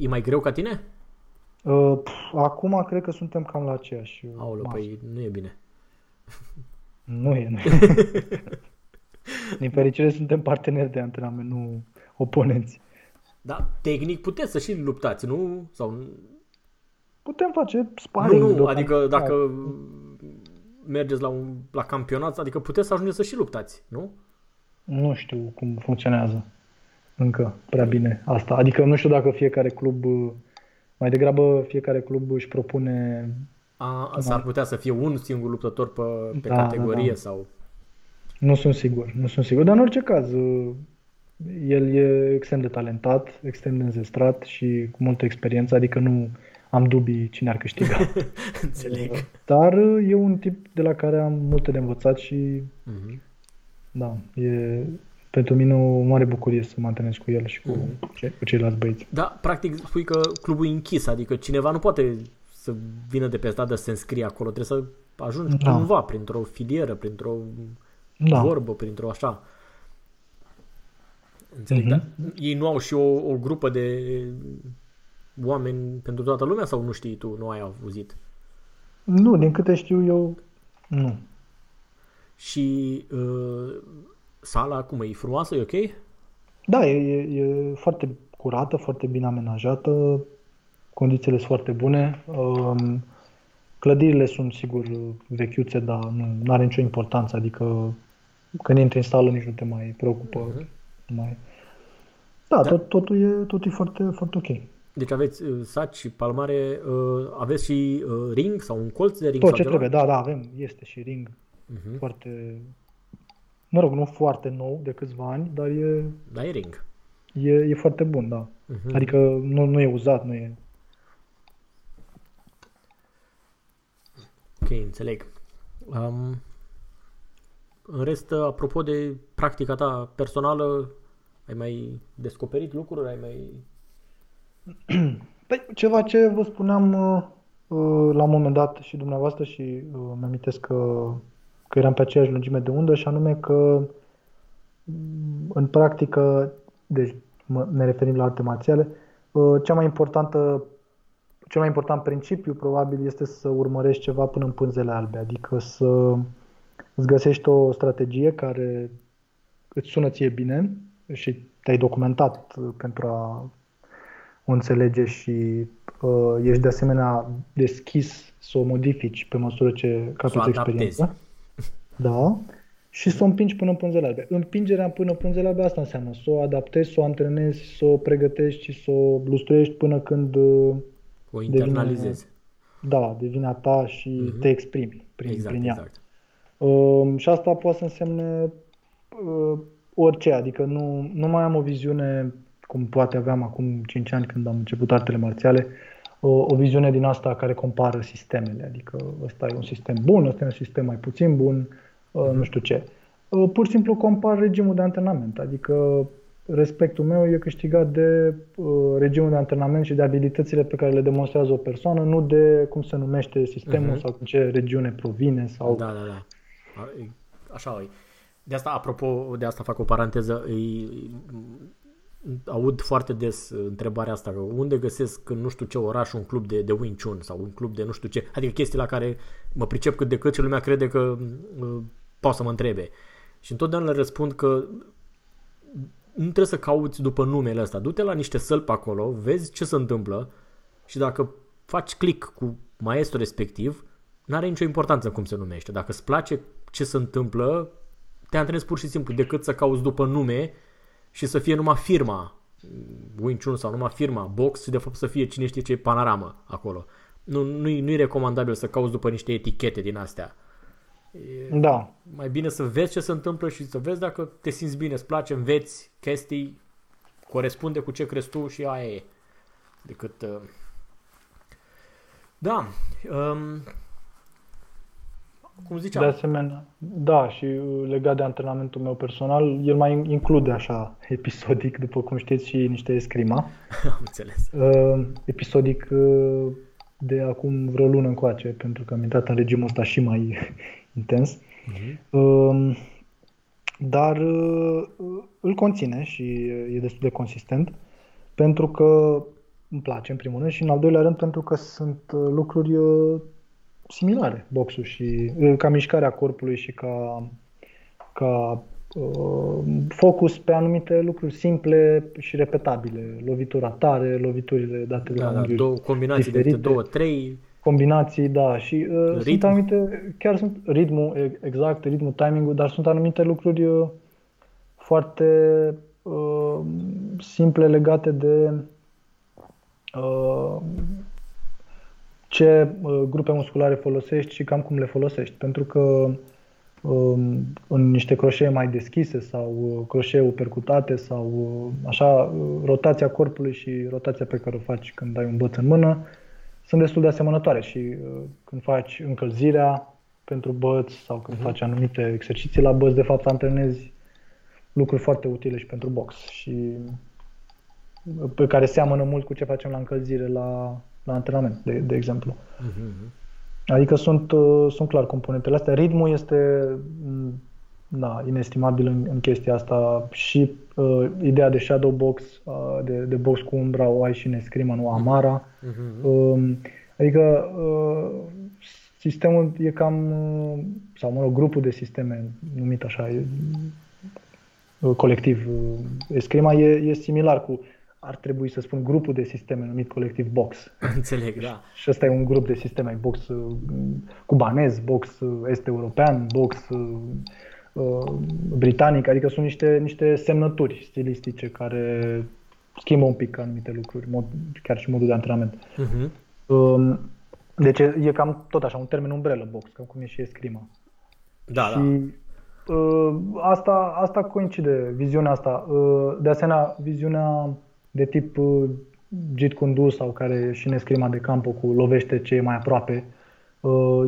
E mai greu ca tine? Acum cred că suntem cam la aceeași. Aoleu, păi nu e bine. Nu e. Din fericire suntem parteneri de antrenament, nu oponenți. Dar tehnic puteți să și luptați, nu? Sau... Putem face sparring. Nu, adică dacă mergeți la campionat, adică puteți să ajungeți să și luptați, nu? Nu știu cum funcționează încă prea bine asta. Adică nu știu dacă fiecare club... Mai degrabă fiecare club își propune... S-ar putea să fie un singur luptător pe categorie sau... Nu sunt sigur, dar în orice caz El e extrem de talentat, extrem de înzestrat și cu multă experiență, adică nu am dubii cine ar câștiga. Înțeleg. Dar e un tip de la care am multe de învățat și da, e pentru mine o mare bucurie să mă întâlnesc cu el și cu, cu ceilalți băieți. Da, practic spui că clubul e închis, adică cineva nu poate să vină de pe stradă să se înscrie acolo, trebuie să ajungi cumva printr-o filieră, printr-o vorbă, printr-o așa. Înțeleg, dar ei nu au și o grupă de oameni pentru toată lumea sau nu știi tu, nu ai auzit? Nu, din câte știu eu, nu. Și sala cum e? Frumoasă? E ok? Da, e foarte curată, foarte bine amenajată, condițiile sunt foarte bune. Clădirile sunt sigur vechiuțe, dar nu are nicio importanță, adică când intri în sală nici nu te mai preocupă. Da, totul e foarte, foarte ok. Deci aveți saci, palmare, aveți și ring sau un colț de ring? Tot ce trebuie, da, avem, este și ring foarte, mă rog, nu foarte nou, de câțiva ani, dar e... Da, e ring. E foarte bun, da. Adică nu e uzat, nu e... Ok, înțeleg. În rest, apropo de practica ta personală, ai mai descoperit lucruri? Păi, ceva ce vă spuneam la un moment dat și dumneavoastră și îmi amintesc că eram pe aceeași lungime de undă, și anume că în practică, deci ne referim la arte marțiale, cel mai important principiu probabil este să urmărești ceva până în pânzele albe, adică să îți găsești o strategie care îți sună ție bine și te-ai documentat pentru a o înțelege și ești de asemenea deschis să o modifici pe măsură ce capeți experiența. Da. Și să o împingi până în pânzele albe. Împingerea până în pânzele albe asta înseamnă să o adaptezi, să o antrenezi, să o pregătești și să o lustruiești până când o internalizezi. Devine a ta și te exprimi prin ea. Exact. Și asta poate să însemne orice, adică nu mai am o viziune, cum poate aveam acum 5 ani când am început artele marțiale, o viziune din asta care compară sistemele, adică ăsta e un sistem bun, ăsta e un sistem mai puțin bun, nu știu ce. Pur și simplu compar regimul de antrenament, adică respectul meu e câștigat de regimul de antrenament și de abilitățile pe care le demonstrează o persoană, nu de cum se numește sistemul sau din ce regiune provine sau... Da. Așa e. De asta, apropo, de asta fac o paranteză, aud foarte des întrebarea asta, că unde găsesc în nu știu ce oraș un club de Wing Chun sau un club de nu știu ce, adică chestii la care mă pricep cât de cât și lumea crede că poate să mă întrebe. Și întotdeauna le răspund că nu trebuie să cauți după numele ăsta, du-te la niște sălpi acolo, vezi ce se întâmplă și dacă faci click cu maestrul respectiv, n-are nicio importanță cum se numește. Dacă îți place ce se întâmplă, te antrenezi pur și simplu, decât să cauți după nume și să fie numai firma Wing Chun sau numai firma box și de fapt să fie cine știe ce panoramă acolo. Nu-i recomandabil să cauți după niște etichete din astea. Da. Mai bine să vezi ce se întâmplă și să vezi dacă te simți bine, îți place, înveți chestii, corespunde cu ce crezi tu și aia e. Decât... Da. Cum ziceam. De asemenea, da, și legat de antrenamentul meu personal, el mai include așa episodic, după cum știți, și niște eskrima. Am înțeles. Episodic de acum vreo lună încoace, pentru că am intrat în regimul ăsta și mai intens. Dar îl conține și e destul de consistent, pentru că îmi place în primul rând și în al doilea rând pentru că sunt lucruri similare, boxul și ca mișcarea corpului și ca focus pe anumite lucruri simple și repetabile, lovitura tare, loviturile date de unghiuri. Două combinații diferite, de două, trei combinații, da, și sunt anumite, chiar sunt ritmul exact, ritmul, timingul, dar sunt anumite lucruri foarte simple legate de ce grupe musculare folosești și cam cum le folosești, pentru că în niște croșee mai deschise sau croșee percutate sau așa, rotația corpului și rotația pe care o faci când ai un băț în mână sunt destul de asemănătoare și când faci încălzirea pentru băț sau când faci anumite exerciții la băț, de fapt antrenezi lucruri foarte utile și pentru box și pe care seamănă mult cu ce facem la încălzire la antrenament, de exemplu. Adică sunt clar componentele astea. Ritmul este inestimabil în chestia asta și ideea de shadow box, de box cu umbra, o ai și în escrimă, nu amara. Adică sistemul e cam, sau mă rog, grupul de sisteme numit așa, colectiv escrima e similar cu, ar trebui să spun, grupul de sisteme numit colectiv box. Înțeleg, da. Și ăsta e un grup de sisteme, box cubanez, box est-european, box britanic, adică sunt niște semnături stilistice care schimbă un pic anumite lucruri, chiar și modul de antrenament. Deci e cam tot așa, un termen umbrelă box, cam cum e și escrima. Da, și, da. Asta coincide, viziunea asta. De asemenea, viziunea de tip Jeet Kune Do sau care și în escrima de campo cu lovește ce e mai aproape,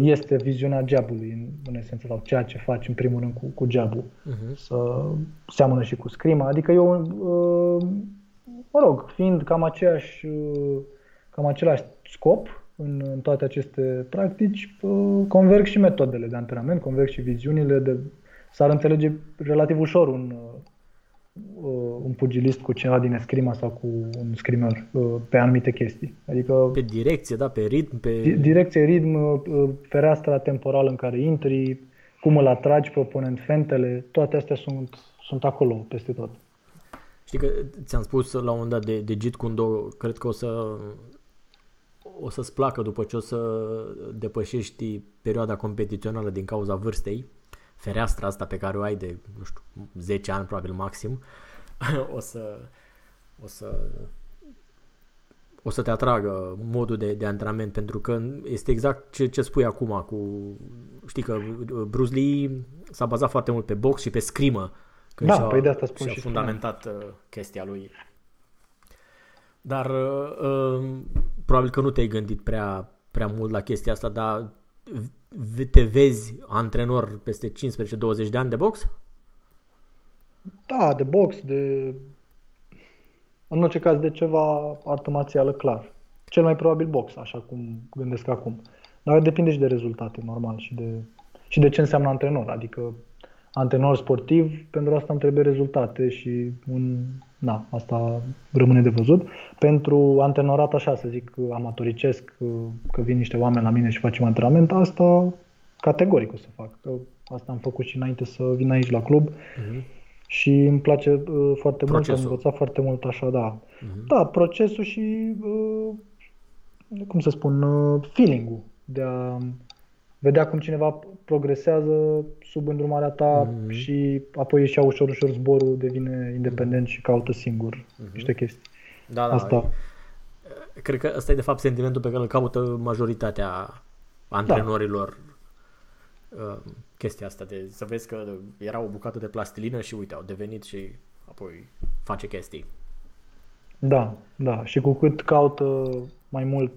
este viziunea geabului în esență, sau ceea ce faci în primul rând cu geabul. Să seamănă și cu scrima. Adică eu, mă rog, fiind cam același scop în toate aceste practici, converg și metodele de antrenament, converg și viziunile de... S-ar înțelege relativ ușor un pugilist cu cineva din escrima sau cu un scrimer pe anumite chestii. Adică pe direcție, da, pe ritm, pe... Direcție, ritm, fereastra temporală în care intri, cum îl atragi propunând fentele, toate astea sunt acolo, peste tot. Știi că ți-am spus la un moment dat de Jeet Kune Do, cred că o să-ți placă după ce o să depășești perioada competițională din cauza vârstei. Fereastra asta pe care o ai de, nu știu, 10 ani probabil maxim, o să te atragă modul de antrenament, pentru că este exact ce spui acum cu, știi că Bruce Lee s-a bazat foarte mult pe box și pe scrimă când de asta spun și fundamentat chestia lui. Dar probabil că nu te-ai gândit prea mult la chestia asta, dar te vezi antrenor peste 15-20 de ani de box? Da, de box, în orice caz de ceva artă marțială, clar. Cel mai probabil box, așa cum gândesc acum. Dar depinde și de rezultate, normal, și de ce înseamnă antrenor. Adică antrenor sportiv, pentru asta îmi trebuie rezultate și asta rămâne de văzut. Pentru antrenorat, așa să zic, amatoricesc, că vin niște oameni la mine și facem antrenament, asta categoric o să fac. Asta am făcut și înainte să vin aici la club și îmi place foarte mult, am învățat foarte mult așa, da. Da, procesul și, cum să spun, feeling-ul de a vedea cum cineva progresează sub îndrumarea ta și apoi ieșea ușor, ușor zborul, devine independent și caută singur niște chestii. Da, asta. Cred că ăsta e de fapt sentimentul pe care îl caută majoritatea antrenorilor. Da. Chestia asta de să vezi că era o bucată de plastilină și uite, au devenit și apoi face chestii. Da. Și cu cât caută mai mult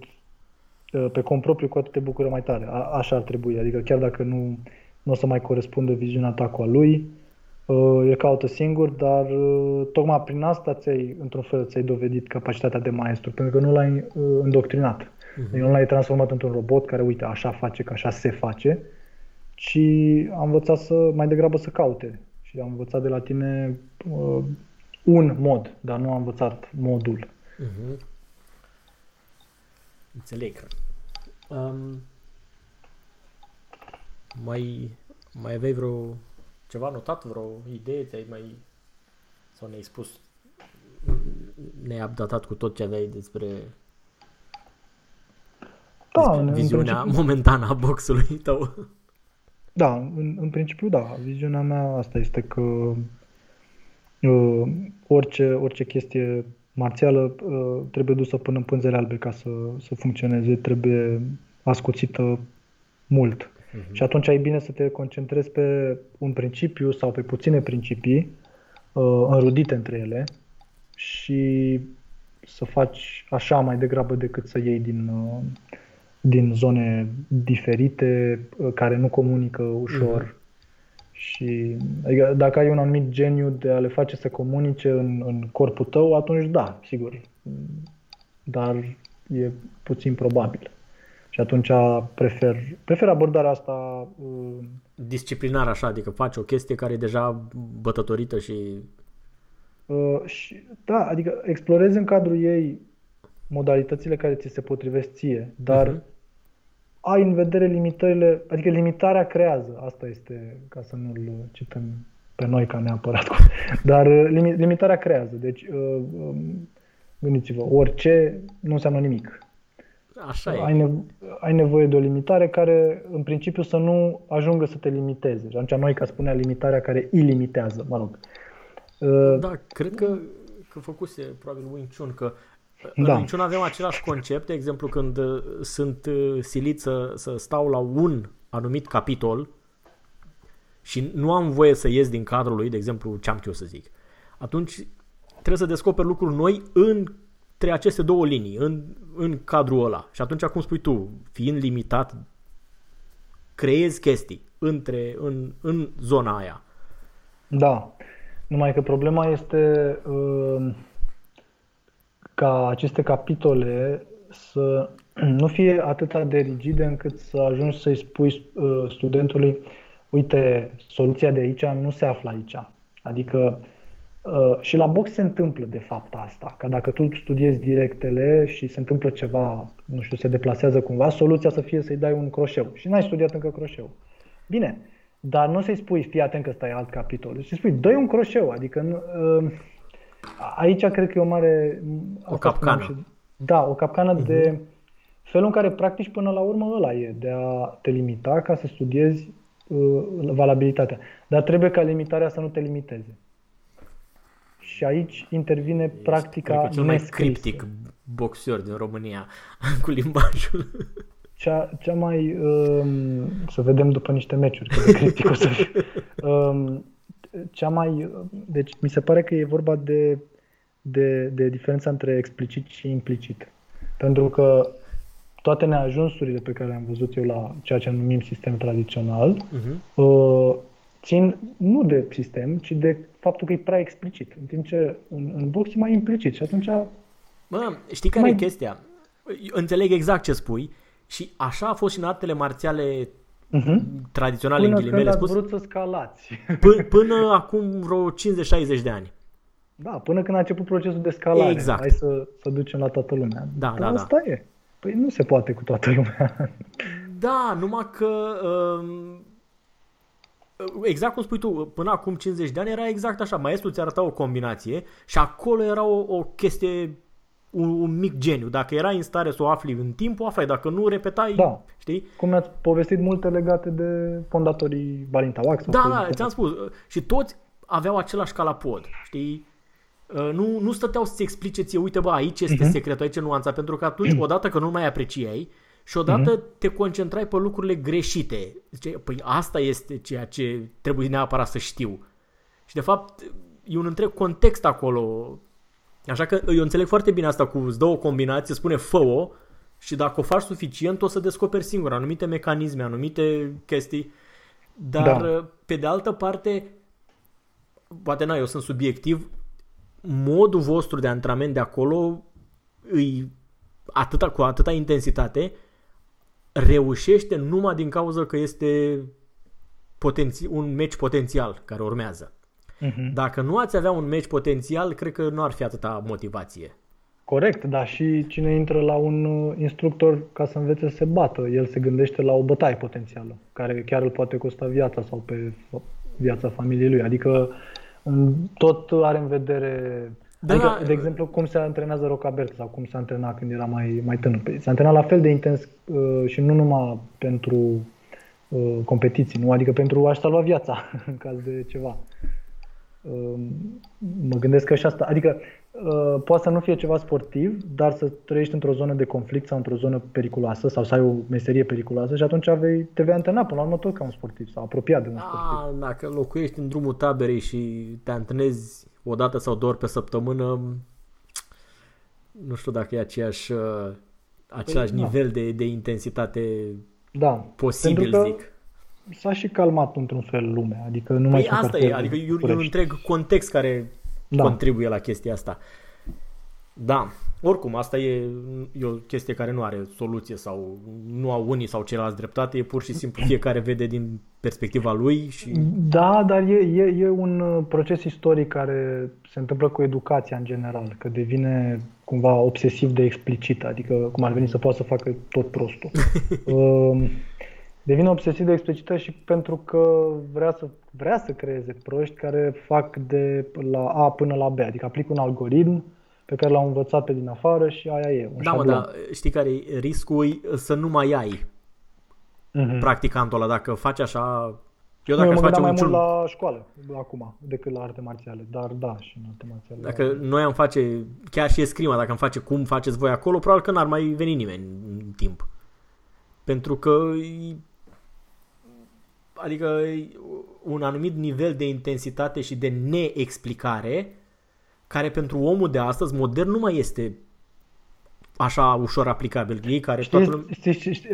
pe cont propriu, cu atât te bucură mai tare. Așa ar trebui, adică chiar dacă nu o să mai corespundă viziunea ta cu a lui, el caută singur, dar tocmai prin asta într-un fel ți-ai dovedit capacitatea de maestru, pentru că nu l-ai îndoctrinat, nu l-ai transformat într-un robot care, uite, așa face, că așa se face, ci a învățat mai degrabă să caute și a învățat de la tine un mod, dar nu a învățat modul. Înțeleg. Mai aveai vreo ceva notat, vreo idee, sau ne-ai spus, ne-ai updatat cu tot ce aveai despre viziunea momentană a boxului tău? Da, în principiu da, viziunea mea asta este că orice chestie marțială trebuie dusă până în pânzele albe ca să funcționeze, trebuie ascuțită mult. Și atunci e bine să te concentrezi pe un principiu sau pe puține principii înrudite între ele și să faci așa mai degrabă decât să iei din zone diferite care nu comunică ușor. Și adică, dacă ai un anumit geniu de a le face să comunice în corpul tău, atunci da, sigur, dar e puțin probabil. Și atunci prefer abordarea asta disciplinară, așa, adică faci o chestie care e deja bătătorită și da, adică explorezi în cadrul ei modalitățile care ți se potrivesc ție, dar ai în vedere limitările, adică limitarea creează, asta este, ca să nu-l cităm pe Noica neapărat, dar limitarea creează, deci gândiți-vă, orice nu înseamnă nimic. Așa e. Ai nevoie de o limitare care, în principiu, să nu ajungă să te limiteze. Și atunci Noica spunea limitarea care îi limitează, mă rog. Da, cred că făcuse probabil Wing Chun, că în Wing Chun avem același concept. De exemplu, când sunt silit să stau la un anumit capitol și nu am voie să ies din cadrul lui, de exemplu, ce am eu să zic, atunci trebuie să descoperi lucruri noi între aceste două linii, în cadrul ăla. Și atunci, cum spui tu, fiind limitat, creezi chestii în zona aia. Da, numai că problema este ca aceste capitole să nu fie atât de rigide încât să ajungi să-i spui studentului, uite, soluția de aici nu se află aici. Adică și la box se întâmplă de fapt asta, că dacă tu studiezi directele și se întâmplă ceva, nu știu, se deplasează cumva, soluția să fie să-i dai un croșeu și n-ai studiat încă croșeu. Bine, dar nu să-i spui, fii atent că ăsta e alt capitol, să-i spui, dă-i un croșeu, adică aici cred că e o mare... O capcană. Da, o capcană de felul în care practici până la urmă ăla e, de a te limita ca să studiezi valabilitatea, dar trebuie ca limitarea să nu te limiteze. Și aici intervine practica nescrisă. Cel mai criptic boxer din România cu limbajul. Cea mai... să vedem după niște meciuri cât de criptic o să fie. Cea mai... Deci mi se pare că e vorba de diferența între explicit și implicit. Pentru că toate neajunsurile pe care le-am văzut eu la ceea ce numim sistem tradițional țin nu de sistem, ci de faptul că e prea explicit, în timp ce în box e mai implicit și atunci... Bă, știi care e chestia? Eu înțeleg exact ce spui și așa a fost și în artele marțiale tradiționale, până în ghilimele spus. Până când ați vrut să scalați. Până acum vreo 50-60 de ani. Da, până când a început procesul de scalare. Exact. Hai să ducem la toată lumea. Da, dar da, asta e. Păi nu se poate cu toată lumea. Da, numai că... Exact cum spui tu, până acum 50 de ani era exact așa, maestru ți arăta o combinație și acolo era o chestie, un mic geniu. Dacă erai în stare să o afli în timp, o aflai, dacă nu, repetai, da. Știi? Cum mi-ați povestit multe legate de fondatorii Balintawak. Da, ți-am spus, și toți aveau același calapod, știi? Nu stăteau să-ți explice ție, uite bă, aici este secretul, aici e nuanța, pentru că atunci, odată că nu mai apreciai, și odată te concentrai pe lucrurile greșite. Ziceai, păi asta este ceea ce trebuie neapărat să știu. Și de fapt e un întreg context acolo. Așa că eu înțeleg foarte bine asta cu îți dă o combinație, spune fă-o și dacă o faci suficient o să descoperi singur anumite mecanisme, anumite chestii. Dar pe de altă parte, poate eu sunt subiectiv, modul vostru de antrenament de acolo cu atâta intensitate reușește numai din cauza că este un meci potențial care urmează. Dacă nu ați avea un meci potențial, cred că nu ar fi atâta motivație. Corect, dar și cine intră la un instructor ca să învețe să se bată, el se gândește la o bătaie potențială, care chiar îl poate costa viața sau pe viața familiei lui. Adică tot are în vedere... Adică, de exemplu, cum se antrenează Rocaberta sau cum se antrena când era mai tânăr. Se antrena la fel de intens și nu numai pentru competiții, nu? Adică pentru a-și salva viața în caz de ceva. mă gândesc că și asta, adică poate să nu fie ceva sportiv, dar să trăiești într-o zonă de conflict sau într-o zonă periculoasă sau să ai o meserie periculoasă și atunci te vei antena până la urmă tot ca un sportiv sau apropiat de un sportiv. Dacă locuiești în drumul taberei și te antrenezi o dată sau două ori pe săptămână, nu știu dacă e același nivel de intensitate posibil, pentru că zic. S-a și calmat într-un fel lumea, adică nu mai sunt asta e, adică e un întreg context care contribuie la chestia asta. Da, oricum, asta e o chestie care nu are soluție sau nu au unii sau ceilalți dreptate, e pur și simplu fiecare vede din perspectiva lui. Și... Da, dar e un proces istoric care se întâmplă cu educația în general, că devine cumva obsesiv de explicit, adică cum ar veni să poată să facă tot prostul. Devine obsesiv de explicită și pentru că vrea să creeze proști care fac de la A până la B, adică aplic un algoritm pe care l-au învățat pe din afară și aia e. Da, știi care e riscul? Să nu mai ai practicantul ăla dacă faci așa. Eu dacă aș face Wing Chun mai mult la școală acum decât la arte marțiale, dar da, și în arte marțiale. Dacă noi am face chiar și escrima, dacă am face cum faceți voi acolo, probabil că n-ar mai veni nimeni în timp. Pentru că adică un anumit nivel de intensitate și de neexplicare care pentru omul de astăzi modern nu mai este așa ușor aplicabil. Ei care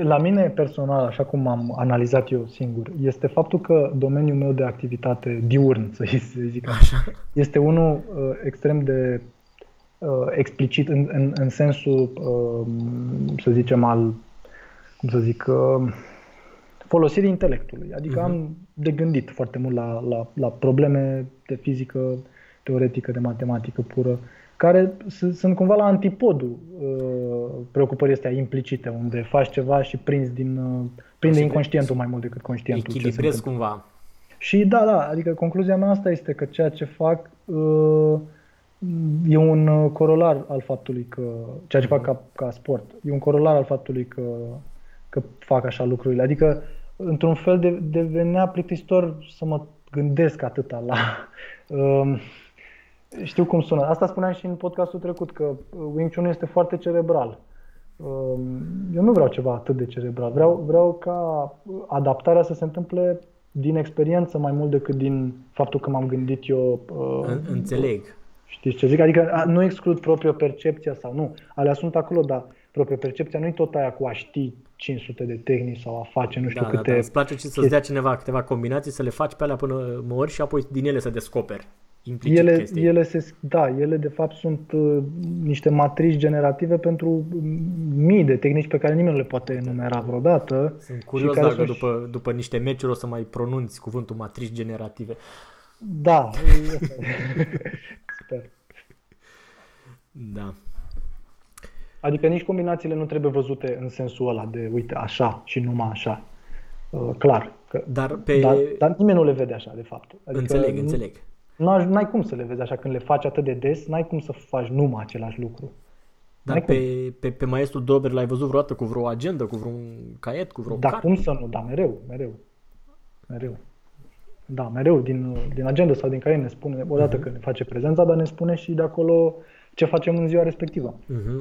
la mine personal, așa cum am analizat eu singur, este faptul că domeniul meu de activitate diurn, să zic așa, este unul extrem de explicit în sensul, să zicem, al folosirii intelectului. Adică am de gândit foarte mult la probleme de fizică teoretică, de matematică pură, care sunt cumva la antipodul preocupării astea implicite, unde faci ceva și prinde inconștientul mai mult decât conștientul. Echilibrezi cumva. Și da, adică concluzia mea asta este că ceea ce fac e un corolar al faptului că ceea ce fac ca sport, e un corolar al faptului că fac așa lucrurile. Adică, într-un fel, devenea plictisitor să mă gândesc atâta la... știu cum sună. Asta spuneam și în podcastul trecut, că Wing Chun este foarte cerebral. Eu nu vreau ceva atât de cerebral. Vreau ca adaptarea să se întâmple din experiență mai mult decât din faptul că m-am gândit eu... Înțeleg. Știți ce zic? Adică nu exclud propria percepția sau nu. Alea sunt acolo, dar... Propria percepția nu-i tot aia cu a ști 500 de tehnici sau a face nu știu câte... Da, îți place să-ți dea cineva câteva combinații, să le faci pe alea până mori și apoi din ele să descoperi implicit chestii. Ele de fapt sunt niște matrici generative pentru mii de tehnici pe care nimeni nu le poate enumera vreodată. Sunt curios dacă după niște meciuri o să mai pronunți cuvântul matrici generative. Da. Sper. Da. Adică nici combinațiile nu trebuie văzute în sensul ăla de, uite, așa și numai așa. Clar. Că, dar nimeni nu le vede așa, de fapt. Adică înțeleg. N-ai cum să le vezi așa. Când le faci atât de des, n-ai cum să faci numai același lucru. Dar pe Maestru Dobre l-ai văzut vreodată cu vreo agendă, cu vreun caiet, cu vreo carte? Cum să nu? Da, mereu. Da, mereu din agenda sau din caiet ne spune, odată că ne face prezența, dar ne spune și de acolo... ce facem în ziua respectivă.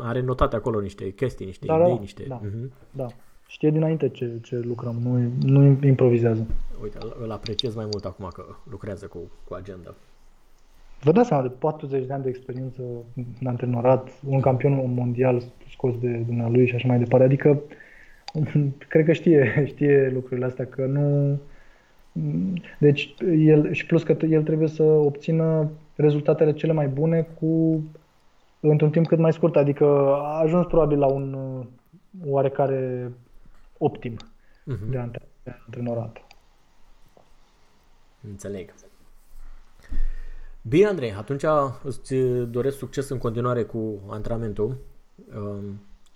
Are notate acolo niște chestii, niște idei, niște... Da. Știe dinainte ce lucrăm, nu improvizează. Uite, îl apreciez mai mult acum că lucrează cu agenda. Vă dați seama de 40 de ani de experiență de antrenorat, un campion mondial scos de dumnealui și așa mai departe. Adică, cred că știe lucrurile astea, că nu... Deci, și plus că el trebuie să obțină rezultatele cele mai bune într-un timp cât mai scurt, adică a ajuns probabil la un oarecare optim de antrenorat. Înțeleg. Bine, Andrei, atunci îți doresc succes în continuare cu antrenamentul.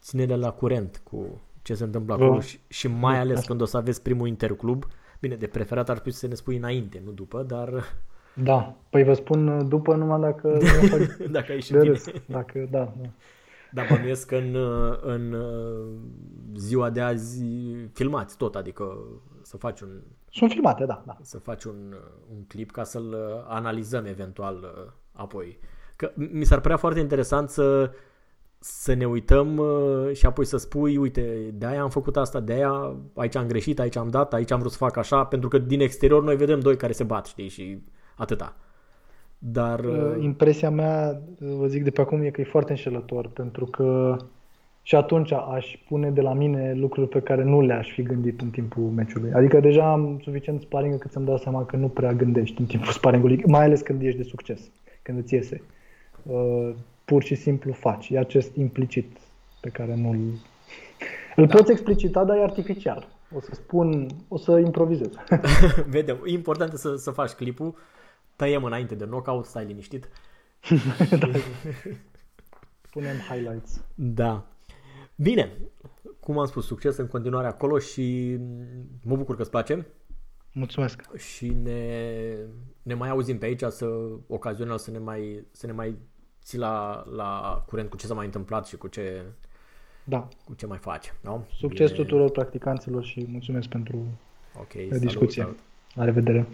Ține-le la curent cu ce se întâmplă acolo și mai ales când o să aveți primul interclub. Bine, de preferat ar fi să ne spui înainte, nu după, dar... Da, păi vă spun după numai dacă dacă ai și bine. Dacă da. Dar bănuiesc că în ziua de azi filmați tot, adică să faci un... Sunt filmate, da. Da. Să faci un clip ca să-l analizăm eventual apoi. Că mi s-ar părea foarte interesant să ne uităm și apoi să spui, uite, de-aia am făcut asta, de-aia aici am greșit, aici am dat, aici am vrut să fac așa, pentru că din exterior noi vedem doi care se bat, știi, și atâta. Dar... Impresia mea, vă zic de pe acum, e că e foarte înșelător, pentru că și atunci aș pune de la mine lucruri pe care nu le-aș fi gândit în timpul meciului. Adică deja am suficient sparring încât să-mi dau seama că nu prea gândești în timpul sparringului, mai ales când ești de succes, când îți iese. Pur și simplu faci. E acest implicit pe care nu-l... Îl poți explicita, dar e artificial. O să spun, o să improvizez. Vedem. E important să faci clipul. Tăiem înainte de knockout, stai liniștit. Da. Punem highlights. Da. Bine. Cum am spus, succes în continuare acolo și mă bucur că îți place. Mulțumesc. Și ne mai auzim pe aici, ocazional să ne mai ții la curent cu ce s-a mai întâmplat și cu ce mai faci. Da? Succes tuturor practicanților și mulțumesc pentru discuție. Salut. La revedere!